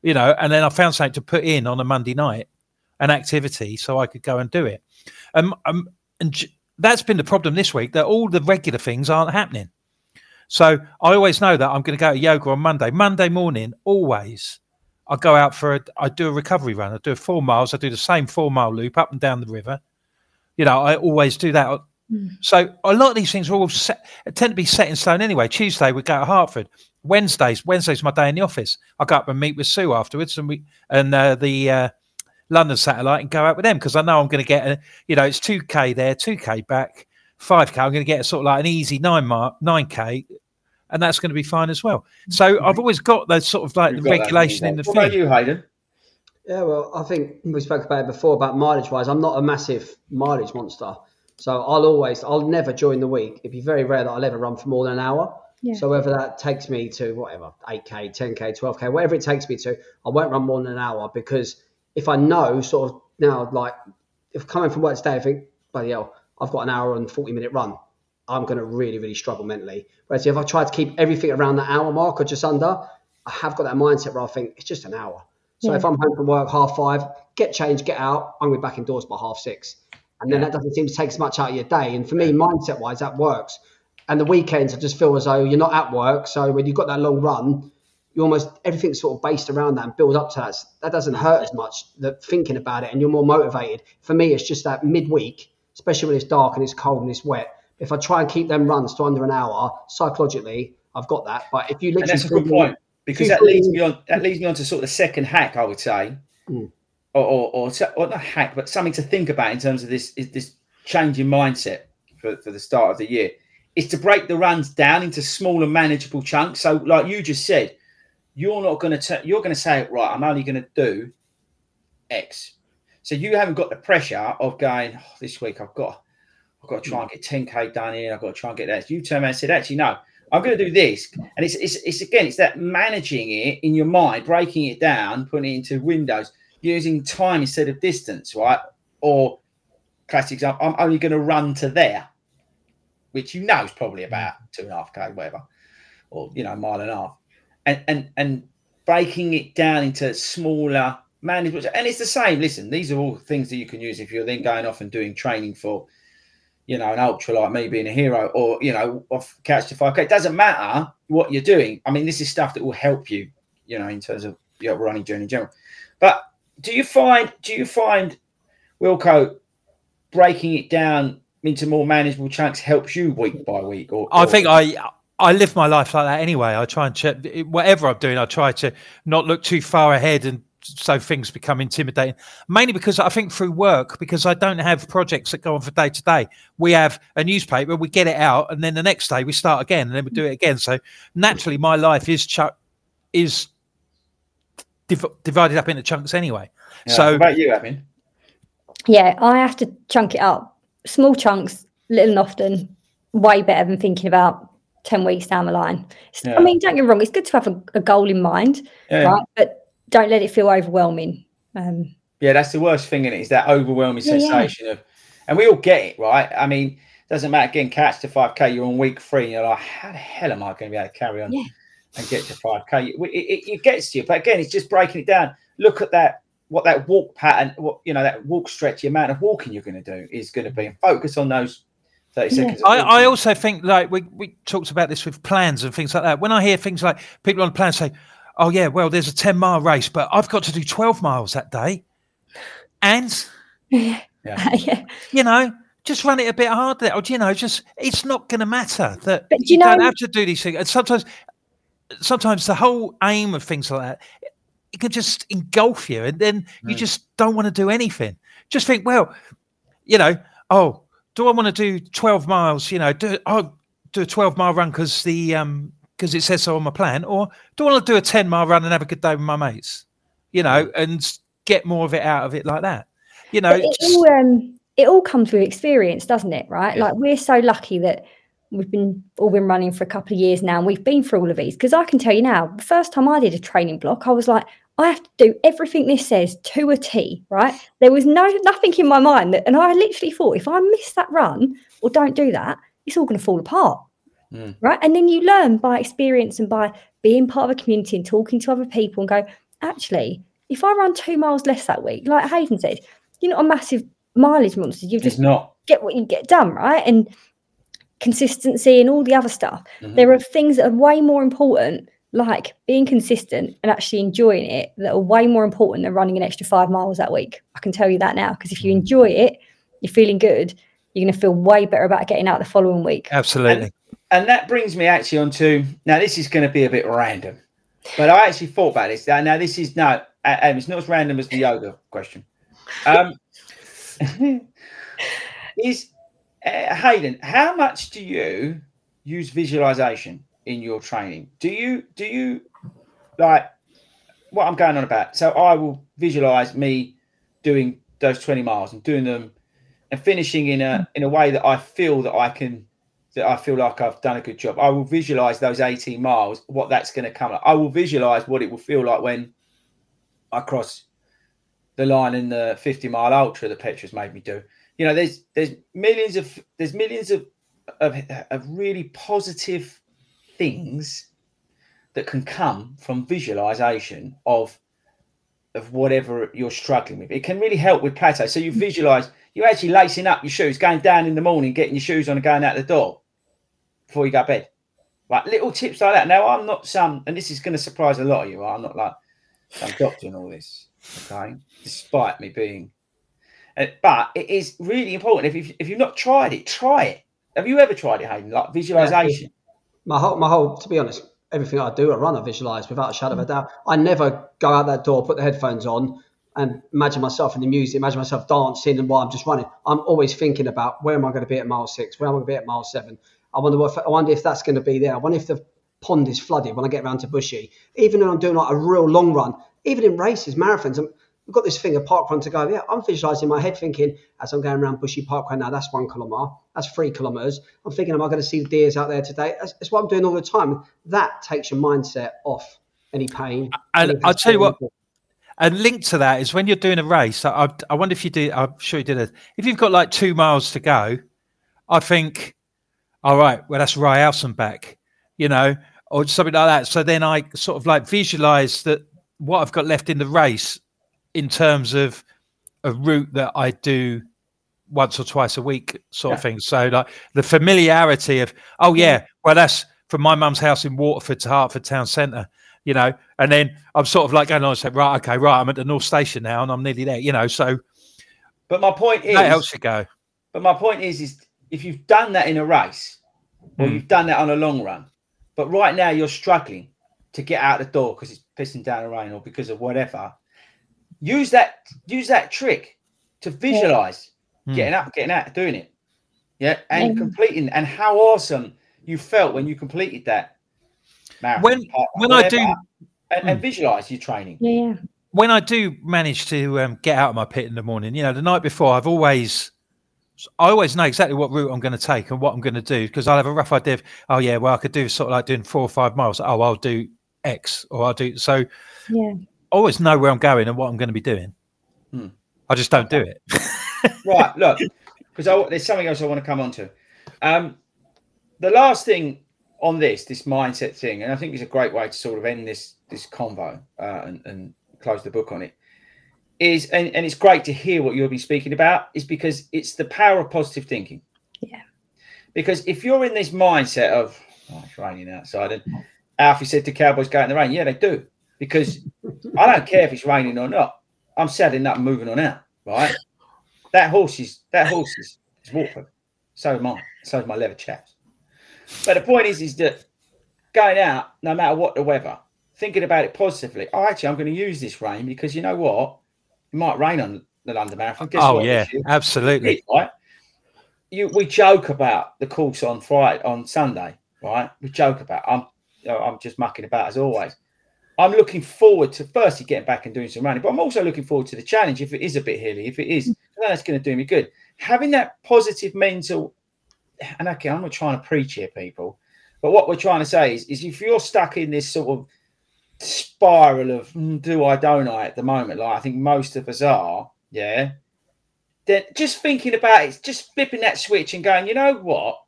you know, and then I found something to put in on a Monday night, an activity, so I could go and do it. That's been the problem this week, that all the regular things aren't happening. So I always know that I'm going to go to yoga on Monday. Monday morning, always, I go out for I do a recovery run. I do 4 miles. I do the same 4 mile loop up and down the river. You know, I always do that. So a lot of these things are all tend to be set in stone anyway. Tuesday, we go to Hertford. Wednesday's my day in the office. I go up and meet with Sue afterwards, and the London Satellite, and go out with them, because I know I'm going to get it's 2K there, 2K back, 5K. I'm going to get a sort of like an easy 9K, and that's going to be fine as well. So I've always got those sort of like the regulation in the field. What about you, Hayden? Yeah, well, I think we spoke about it before about mileage-wise. I'm not a massive mileage monster, so I'll never join the week. It'd be very rare that I'll ever run for more than an hour. Yeah. So whether that takes me to whatever, 8K, 10K, 12K, whatever it takes me to, I won't run more than an hour, because if I know sort of now, like if coming from work today, I think, bloody hell, I've got an hour and 40-minute run. I'm going to really, really struggle mentally. Whereas if I try to keep everything around that hour mark or just under, I have got that mindset where I think it's just an hour. So if I'm home from work 5:30, get changed, get out, I'm going to be back indoors by 6:30. And then that doesn't seem to take as much out of your day. And for me, mindset-wise, that works. And the weekends, I just feel as though you're not at work. So when you've got that long run, you almost everything's sort of based around that and build up to that. That doesn't hurt as much, the thinking about it, and you're more motivated. For me, it's just that midweek, especially when it's dark and it's cold and it's wet. If I try and keep them runs to under an hour, psychologically, I've got that. But if you literally, and that's a good point, because that leads me on to sort of the second hack, I would say, or not hack, but something to think about in terms of this change in mindset for the start of the year, is to break the runs down into smaller, manageable chunks. So, like you just said, you're going to say, right, I'm only going to do X. So you haven't got the pressure of going, this week I've got to try and get 10K done here. I've got to try and get that. You turn around and said, actually, no, I'm going to do this. And it's that managing it in your mind, breaking it down, putting it into windows, using time instead of distance, right? Or classic example, I'm only going to run to there, which is probably about 2.5K, whatever, or, mile and a half. And breaking it down into smaller manageable. And it's the same. Listen, these are all things that you can use if you're then going off and doing training for, an ultra like me being a hero, or, off couch to 5K. It doesn't matter what you're doing. I mean, this is stuff that will help you, in terms of your running journey in general. But do you find, Wilco, breaking it down into more manageable chunks helps you week by week? I think I live my life like that anyway. I try and check whatever I'm doing. I try to not look too far ahead, and so things become intimidating, mainly because I think through work, because I don't have projects that go on for day to day. We have a newspaper, we get it out, and then the next day we start again, and then we do it again. So naturally, my life is divided up into chunks anyway. Yeah. So what about you, Amin? Yeah, I have to chunk it up. Small chunks, little and often, way better than thinking about 10 weeks down the line. Yeah. I mean, don't get me wrong, it's good to have a goal in mind, right? But don't let it feel overwhelming. That's the worst thing in it, is that overwhelming sensation of, and we all get it, right? I mean, doesn't matter. Again, catch to 5K, you're on week 3, and you're like, how the hell am I going to be able to carry on and get to 5K? It gets to you, but again, it's just breaking it down. Look at that walk pattern, that walk stretch, the amount of walking you're going to do is going to be, and focus on those 30 seconds. I also think, like we talked about this with plans and things like that. When I hear things like people on plans say, oh, yeah, well, there's a 10-mile race, but I've got to do 12 miles that day. And, just run it a bit harder. Or, it's not going to matter that but you don't have to do these things. And sometimes the whole aim of things like that, it can just engulf you. And then you just don't want to do anything. Just think, well, do I want to do 12 miles? I'll do a 12-mile run because because it says so on my plan, or do I want to do a 10-mile run and have a good day with my mates, and get more of it out of it like that, It all comes with experience, doesn't it? Right? Yeah. Like, we're so lucky that we've been running for a couple of years now, and we've been through all of these. Because I can tell you now, the first time I did a training block, I was like, I have to do everything this says to a T. Right? There was nothing in my mind, and I literally thought, if I miss that run or don't do that, it's all going to fall apart. Right? And then you learn by experience and by being part of a community and talking to other people, and go, actually, if I run 2 miles less that week, like Hayden said, you're not a massive mileage monster. You just get what you get done, right? And consistency and all the other stuff. Mm-hmm. There are things that are way more important, like being consistent and actually enjoying it, that are way more important than running an extra 5 miles that week. I can tell you that now, because if you enjoy it, you're feeling good, you're going to feel way better about getting out the following week. Absolutely. And that brings me actually on to, now this is going to be a bit random, but I actually thought about this. Now this is, no, it's not as random as the yoga question. Hayden, how much do you use visualization in your training? Do you like what I'm going on about? So I will visualize me doing those 20 miles and doing them and finishing in a way that I feel that I feel like I've done a good job. I will visualize those 18 miles, what that's going to come like. I will visualize what it will feel like when I cross the line in the 50-mile ultra that Petra's made me do. You know, there's millions of really positive things that can come from visualization of whatever you're struggling with. It can really help with plateau. So you visualize, you're actually lacing up your shoes, going down in the morning, getting your shoes on and going out the door before you go to bed. Like little tips like that. Now, I'm not some, and this is going to surprise a lot of you. I'm not like some doctor in all this, okay? Despite me being... But it is really important. If you've not tried it, try it. Have you ever tried it, Hayden? Like visualization. My whole, to be honest, everything I do, I run, I visualize without a shadow of a doubt. I never go out that door, put the headphones on, and imagine myself in the music, imagine myself dancing, and while I'm just running, I'm always thinking about where am I going to be at mile 6, where am I going to be at mile 7. I wonder if that's going to be there. I wonder if the pond is flooded when I get round to Bushy. Even when I'm doing like a real long run, even in races, marathons. We've got this thing of park run to go. Yeah, I'm visualising my head thinking, as I'm going around Bushy Park right now, that's 1 kilometre, that's 3 kilometres. I'm thinking, am I going to see the deers out there today? That's what I'm doing all the time. That takes your mindset off any pain. And I'll tell you what, and linked to that is when you're doing a race, I wonder if you did, I'm sure you did it. If you've got like 2 miles to go, I think, all right, well, that's Rye House and back, you know, or something like that. So then I sort of like visualise that what I've got left in the race in terms of a route that I do once or twice a week sort of thing. So like the familiarity of, oh yeah, well, that's from my mum's house in Waterford to Hertford town centre, you know, and then I'm sort of like going on and say, right, I'm at the North Station now and I'm nearly there, you know, so. But my point is, if you've done that in a race or you've done that on a long run, but right now you're struggling to get out the door because it's pissing down the rain or because of whatever, use that trick to visualize getting up, getting out, doing it. Yeah. And completing, and how awesome you felt when you completed that marathon. And visualize your training. Yeah. When I do manage to get out of my pit in the morning, you know, the night before, I always know exactly what route I'm going to take and what I'm going to do, because I'll have a rough idea of, oh yeah, well, I could do sort of like doing 4 or 5 miles. Oh, I'll do X, or I'll do so. Yeah. Always know where I'm going and what I'm going to be doing. I just don't do it. Right, look, because there's something else I want to come on to. The last thing on this mindset thing, and I think it's a great way to sort of end this convo and close the book on it, is, and it's great to hear what you'll be speaking about, is because it's the power of positive thinking. Yeah. Because if you're in this mindset of, oh, it's raining outside, and Alfie said the Cowboys go out in the rain. Yeah, they do. Because I don't care if it's raining or not. I'm saddling up and moving on out, right? That horse is Watford. So am I. So is my leather chaps. But the point is that going out, no matter what the weather, thinking about it positively. Oh, actually, I'm going to use this rain because you know what? It might rain on the London Marathon. Oh, yeah, absolutely. Right? We joke about the course on Friday, on Sunday, right? We joke about it. I'm just mucking about as always. I'm looking forward to firstly getting back and doing some running, but I'm also looking forward to the challenge if it is a bit hilly, if it is, that's going to do me good. Having that positive mental, and okay, I'm not trying to preach here, people, but what we're trying to say is if you're stuck in this sort of spiral of do I, don't I at the moment, like I think most of us are, yeah, then just thinking about it, just flipping that switch and going, you know what,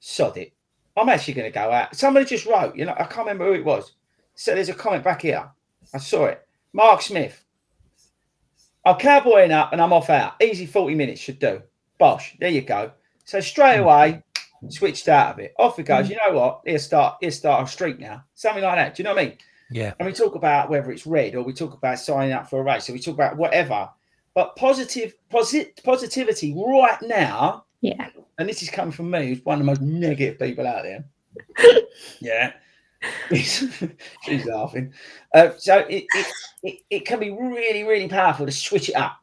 sod it. I'm actually going to go out. Somebody just wrote, you know, I can't remember who it was. So there's a comment back here. I saw it. Mark Smith. I'm cowboying up and I'm off out. Easy 40 minutes should do. Bosh. There you go. So straight away, switched out of it. Off it goes. You know what? He'll start our streak now. Something like that. Do you know what I mean? Yeah. And we talk about whether it's red or we talk about signing up for a race or we talk about whatever. But positivity right now. Yeah. And this is coming from me, who's one of the most negative people out there. Yeah. She's laughing. So it can be really, really powerful to switch it up,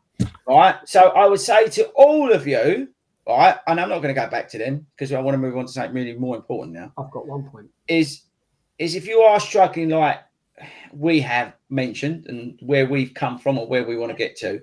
right? So I would say to all of you, right, and I'm not going to go back to them because I want to move on to something really more important now. I've got one point. Is if you are struggling like we have mentioned and where we've come from or where we want to get to,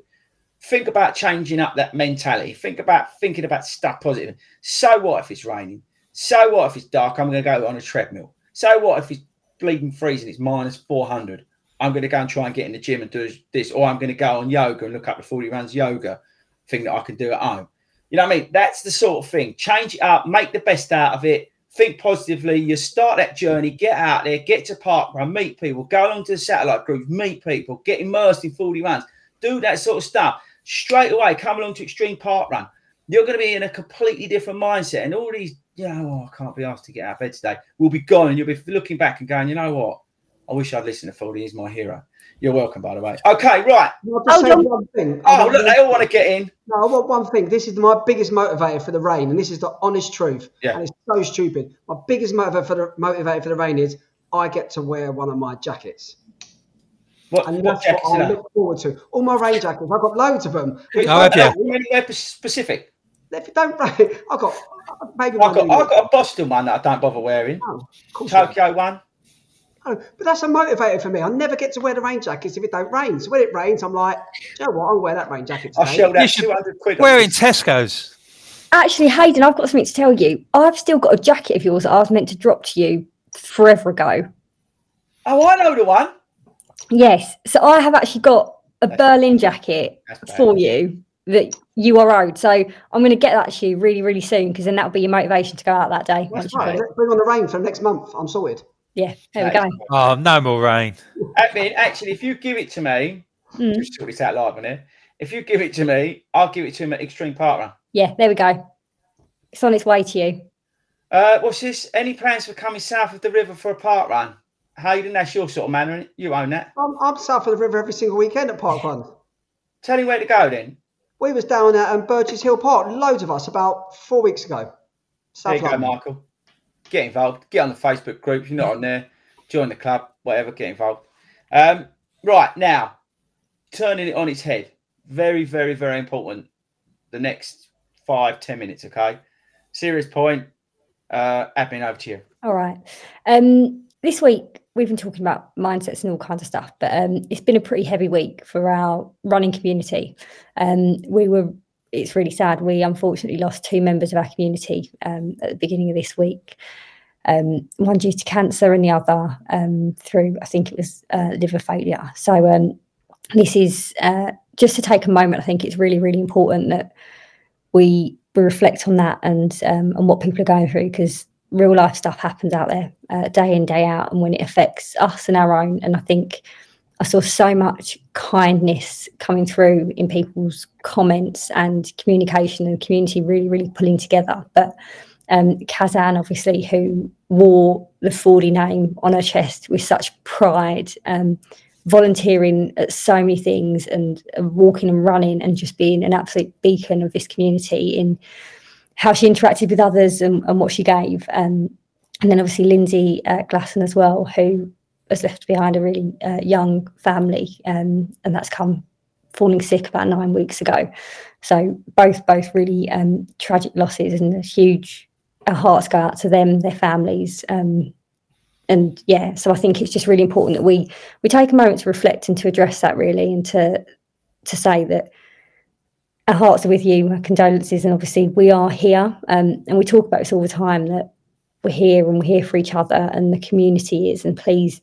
think about changing up that mentality. Think about thinking about stuff positive. So what if it's raining? So what if it's dark? I'm going to go on a treadmill. So what if it's bleeding freezing? It's minus 400. I'm going to go and try and get in the gym and do this, or I'm going to go on yoga and look up the 40 rounds yoga thing that I can do at home. You know what I mean? That's the sort of thing. Change it up. Make the best out of it. Think positively. You start that journey. Get out there. Get to park run. Meet people. Go along to the satellite group. Meet people. Get immersed in 40 rounds. Do that sort of stuff. Straight away, come along to Extreme Park Run. You're going to be in a completely different mindset. And all these, I can't be asked to get out of bed today, we'll be gone. And you'll be looking back and going, you know what? I wish I'd listened to Foldy. He's my hero. You're welcome, by the way. Okay, right. One thing. Oh, look, they all want to get in. No, I want one thing. This is my biggest motivator for the rain. And this is the honest truth. Yeah. And it's so stupid. My biggest motivator for the rain is I get to wear one of my jackets. And that's what I look forward to. All my rain jackets, I've got loads of them. Anywhere specific? If you don't rain, I've got a Boston one that I don't bother wearing. Oh, Tokyo one. Oh, but that's a motivator for me. I never get to wear the rain jackets if it don't rain. So when it rains, I'm like, you know what? I'll wear that rain jacket today. I shelled out £200. We're in Tesco's. Actually, Hayden, I've got something to tell you. I've still got a jacket of yours that I was meant to drop to you forever ago. Oh, I know the one. Yes, so I have actually got a Berlin jacket for you that you are owed. So I'm going to get that to you really, really soon because then that'll be your motivation to go out that day. That's right. Bring on the rain for next month. I'm sorted. Yeah, there we go. Oh, no more rain. I mean, actually, if you give it to me, just sort this out live on here. If you give it to me, I'll give it to him at Extreme Park Run. Yeah, there we go. It's on its way to you. What's this? Any plans for coming south of the river for a park run? Hayden, that's your sort of manner. You own that. I'm south of the river every single weekend at Park Run. Tell me where to go then. We was down at Birch's Hill Park, loads of us, about 4 weeks ago. There you go, Michael. Get involved. Get on the Facebook group. If you're not on there, join the club, whatever, get involved. Right, now, turning it on its head. Very, very, very important. The next 5-10 minutes, okay? Serious point. Admin, over to you. All right. This week, we've been talking about mindsets and all kinds of stuff, but it's been a pretty heavy week for our running community. It's really sad. We unfortunately lost 2 members of our community at the beginning of this week. One due to cancer and the other through, I think it was liver failure. So this is just to take a moment. I think it's really, really important that we reflect on that and what people are going through, because real life stuff happens out there day in, day out, and when it affects us and our own. And I think I saw so much kindness coming through in people's comments and communication, and community really, really pulling together. But Kazan, obviously, who wore the 40 name on her chest with such pride, volunteering at so many things and walking and running and just being an absolute beacon of this community in how she interacted with others and what she gave. And then obviously Lindsay Glasson as well, who has left behind a really young family, and that's come falling sick about 9 weeks ago. So both really tragic losses, and our hearts go out to them, their families. So I think it's just really important that we take a moment to reflect and to address that really, and to say that our hearts are with you, our condolences, and obviously we are here, and we talk about this all the time, that we're here and we're here for each other, and the community is. And please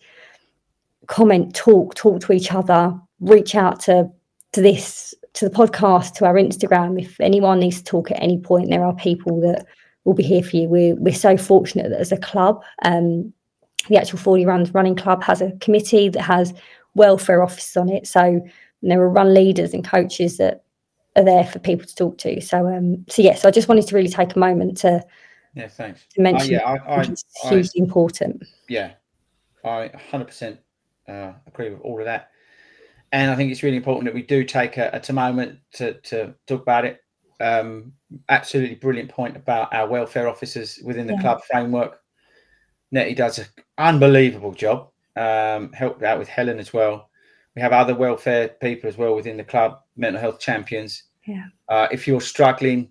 comment, talk to each other, reach out to this, to the podcast, to our Instagram. If anyone needs to talk at any point, there are people that will be here for you. We're so fortunate that as a club, the actual 40 Rounds Running Club has a committee that has welfare office on it. So, and there are run leaders and coaches that are there for people to talk to. So, so I just wanted to really take a moment to mention it's hugely important. Yeah, I 100% agree with all of that. And I think it's really important that we do take a moment to talk about it. Absolutely brilliant point about our welfare officers within the club framework. Nettie does an unbelievable job. Helped out with Helen as well. We have other welfare people as well within the club, mental health champions. Yeah. If you're struggling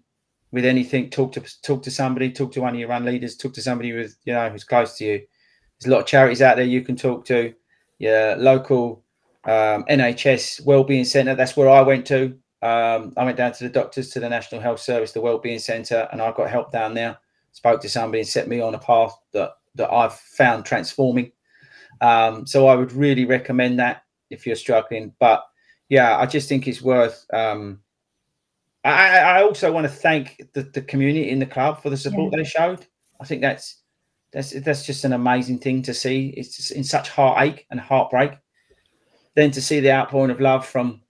with anything, talk to somebody, talk to one of your run leaders, talk to somebody with who's close to you. There's a lot of charities out there you can talk to. Your local NHS Wellbeing Centre. That's where I went to. I went down to the doctors, to the National Health Service, the Wellbeing Centre, and I got help down there. Spoke to somebody and set me on a path that I've found transforming. So I would really recommend that if you're struggling. But yeah, I just think it's worth. I also want to thank the community in the club for the support they showed. I think that's just an amazing thing to see. It's just in such heartache and heartbreak. Then to see the outpouring of love from,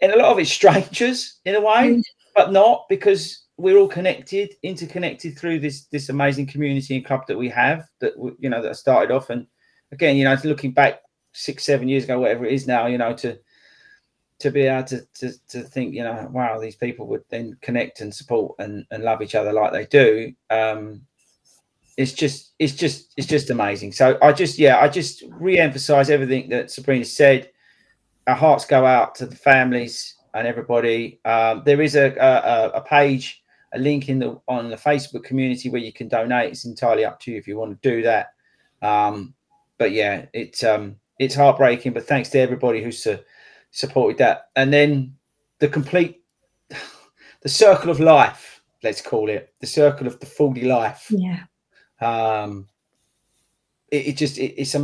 and a lot of it's strangers in a way, but not, because we're all connected, interconnected through this amazing community and club that we have that started off. And again, looking back 6-7 years ago, whatever it is now, to be able to think, wow, these people would then connect and support and love each other like they do. It's just amazing. So I just re-emphasize everything that Sabrina said. Our hearts go out to the families and everybody. There is a page, a link on the Facebook community where you can donate. It's entirely up to you if you want to do that. But yeah, it's heartbreaking. But thanks to everybody who supported that. And then the circle of life, let's call it, the circle of the 40 life. Yeah. It's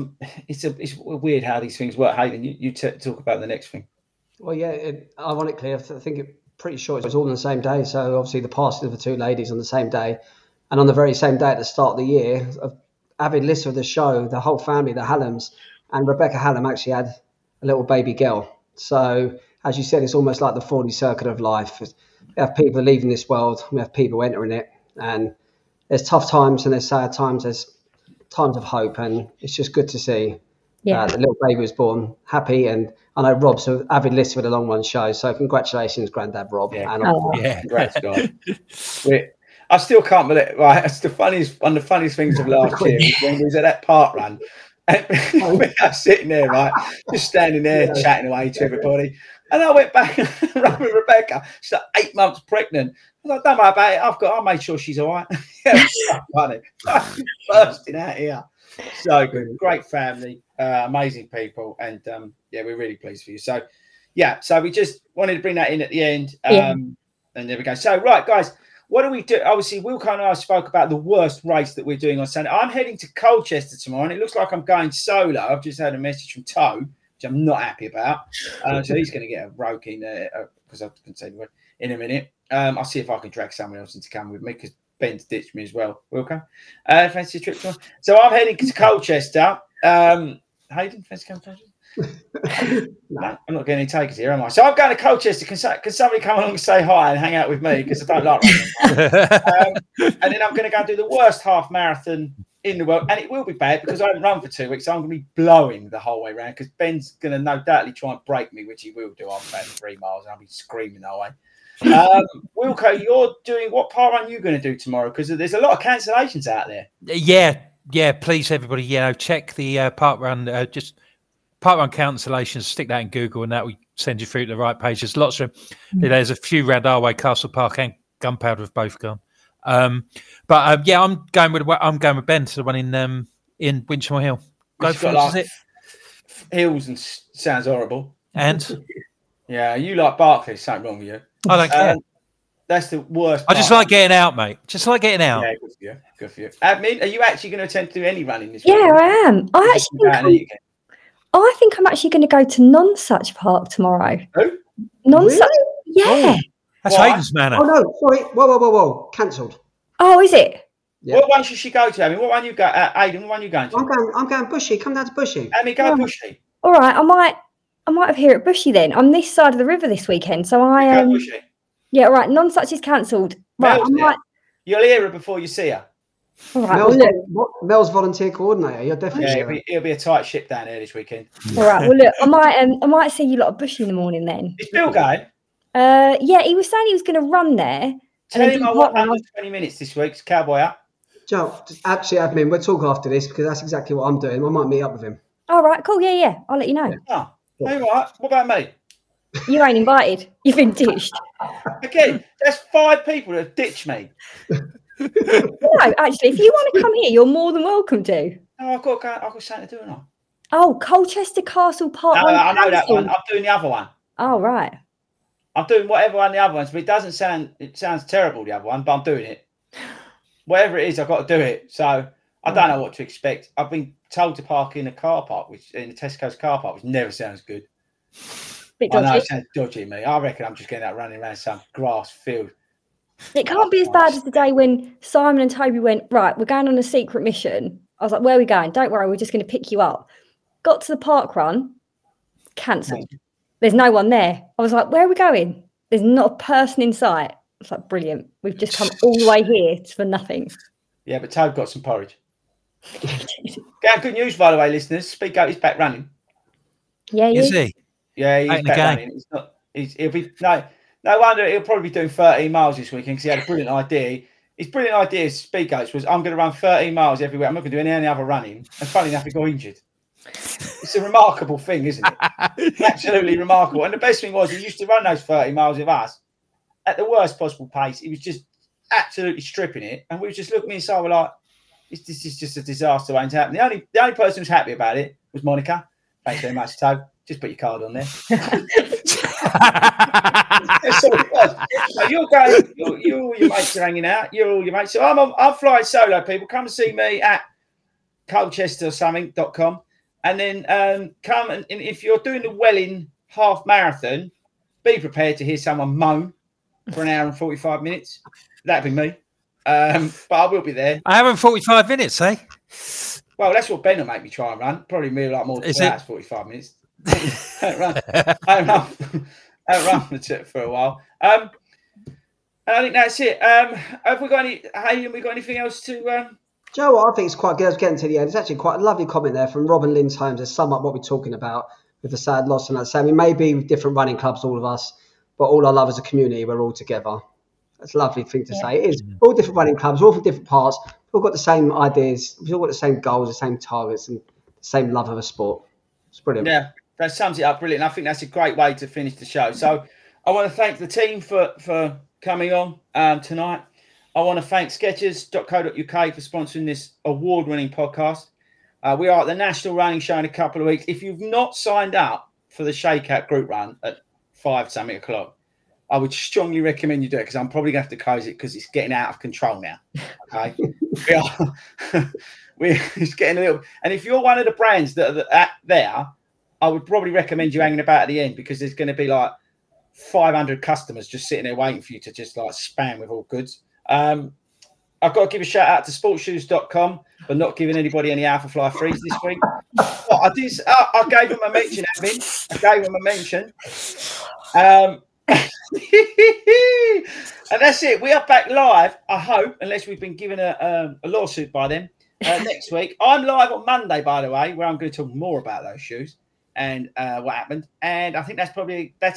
weird how these things work. Hayden, you talk about the next thing. Well, yeah, ironically, I think pretty sure it was all on the same day. So obviously the passing of the two ladies on the same day, and on the very same day at the start of the year, avid listener of the show, the whole family, the Hallams, and Rebecca Hallam actually had a little baby girl. So as you said, it's almost like the 40 circle of life. We have people leaving this world, we have people entering it, and there's tough times and there's sad times, there's times of hope, and it's just good to see the little baby was born happy. And I know Rob's an avid listener to the Long Run Show, so congratulations, Grandad Rob. Yeah, and congrats, guys. I still can't believe it. Right, that's one of the funniest things of last year when we was at that park run. And we are sitting there, right, just standing there chatting away to everybody. And I went back and ran with Rebecca. She's like 8 months pregnant. I was like, don't worry about it. I made sure she's all right. Funny. Bursting out here. So good. Great family, amazing people. And we're really pleased for you. So, so we just wanted to bring that in at the end. And there we go. So, right, guys, what do we do? Obviously, Wilco and I spoke about the worst race that we're doing on Sunday. I'm heading to Colchester tomorrow, and it looks like I'm going solo. I've just had a message from Toe, which I'm not happy about. So he's going to get a roke in there because I can say the word in a minute. I'll see if I can drag someone else into coming with me because Ben's ditched me as well. Wilco, fancy a trip tomorrow? So I'm heading to Colchester. Hayden, fancy coming to Colchester? No, I'm not getting any takers here, am I? So I'm going to Colchester. Can somebody come along and say hi and hang out with me because I don't like running? And then I'm going to go and do the worst half marathon in the world, and it will be bad because I haven't run for 2 weeks, so I'm going to be blowing the whole way around because Ben's going to no doubtly try and break me, which he will do after about 3 miles, and I'll be screaming the whole way. Wilco, you're doing what part run you going to do tomorrow? Because there's a lot of cancellations out there. Yeah, please everybody, check the part run cancellations. Stick that in Google, and that will send you through to the right pages. Lots of them. There's a few round our way. Castle Park and Gunpowder have both gone. I'm going with Ben to the one in Winchmore Hill. Go for it. Hills and sounds horrible. And you like Barclays. Something wrong with you. I don't care. That's the worst. I just like getting out, mate. Just like getting out. Yeah, good for you. Admin, are you actually going to attempt to do any running this week? Yeah, I am. I think I'm actually going to go to Nonsuch Park tomorrow. Who? Nonsuch. Really? Yeah. Oh. That's Aiden's Manor. Oh, no, sorry. Whoa. Cancelled. Oh, is it? Yeah. What one should she go to? I mean, what one you go? Aiden, what one you going to? I'm going Bushy. Come down to Bushy. I mean, go Bushy. all right, I might have here at Bushy then. I'm this side of the river this weekend, so I am. Yeah, all right. Nonsuch is cancelled. Right, you'll hear her before you see her. All right, Mel's volunteer coordinator. You're definitely. Yeah, it'll be a tight ship down here this weekend. All right. Well, look, I might see you lot at Bushy in the morning then. Is Bill going? Yeah, he was saying he was going to run there. Tell him I want 20 minutes this week. It's Cowboy Up. Joe, just actually, admin, we'll talk after this because that's exactly what I'm doing. I might meet up with him. All right, cool. Yeah. I'll let you know. Oh, cool. All right. What about me? You ain't invited. You've been ditched. Okay, that's 5 people that have ditched me. No, actually, if you want to come here, you're more than welcome to. No, I've got something to do now. Oh, Colchester Castle Park. No, I know that one. I'm doing the other one. Oh, right. I'm doing whatever one the other one's, but it sounds terrible, the other one, but I'm doing it. Whatever it is, I've got to do it. So I don't know what to expect. I've been told to park in a car park, which in the Tesco's car park, which never sounds good. I know it sounds dodgy, mate. I reckon I'm just getting out running around some grass field. It can't be as bad as the day when Simon and Toby went, right, we're going on a secret mission. I was like, where are we going? Don't worry, we're just going to pick you up. Got to the park run, cancelled. There's no one there. I was like, where are we going? There's not a person in sight. It's like, brilliant. We've just come all the way here for nothing. Yeah, but Toad got some porridge. Good news, by the way, listeners. Speak out, he's back running. Yeah, he is. He? Yeah, he's back running. It's not, he'll be, no wonder he'll probably be doing 13 miles this weekend because he had a brilliant idea. His brilliant idea, speak out, was I'm going to run 13 miles every week. I'm not going to do any other running. And funny enough, he got injured. It's a remarkable thing, isn't it? Absolutely remarkable. And the best thing was he used to run those 30 miles with us at the worst possible pace. He was just absolutely stripping it. And we were just looking inside, we're like, this is just a disaster waiting to happen. The only person who's happy about it was Monica. Thanks very much, Toad. Just put your card on there. That's all it was. So you're going, you're all your mates are hanging out. You're all your mates. So I'm flying solo, people. Come and see me at colchester-something.com. And then come and if you're doing the Welwyn Half Marathon, be prepared to hear someone moan for an hour and 45 minutes. That'd be me. But I will be there. An hour and 45 minutes, eh? Well, that's what Ben will make me try and run. Probably me a lot more than 2 hours, 45 minutes. I don't run for a while. And I think that's it. Have we got any, Hayden, we got anything else to... Joe, I think it's quite good. Getting to the end, it's actually quite a lovely comment there from Robin Lynn's Holmes to sum up what we're talking about with the sad loss. And I'd say we may be with different running clubs, all of us, but all I love is a community. We're all together. That's a lovely thing to say. It is all different running clubs, all from different parts. We've all got the same ideas. We've all got the same goals, the same targets, and the same love of a sport. It's brilliant. Yeah, that sums it up brilliant. I think that's a great way to finish the show. So I want to thank the team for coming on tonight. I want to thank sketches.co.uk for sponsoring this award-winning podcast. We are at the National Running Show in a couple of weeks. If you've not signed up for the Shakeout group run at 5:00, I would strongly recommend you do it because I'm probably going to have to close it because it's getting out of control now. Okay, it's getting a little. And if you're one of the brands that are at there, I would probably recommend you hanging about at the end because there's going to be like 500 customers just sitting there waiting for you to just like spam with all goods. I've got to give a shout out to sportsshoes.com for not giving anybody any Alpha Fly freeze this week. Well, I gave them a mention, admin. And that's it. We are back live, I hope, unless we've been given a lawsuit by them next week. I'm live on Monday, by the way, where I'm going to talk more about those shoes and what happened. And I think that's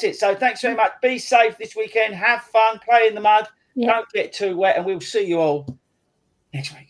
it. So thanks very much. Be safe this weekend. Have fun. Play in the mud. Yep. Don't get too wet, and we'll see you all next week.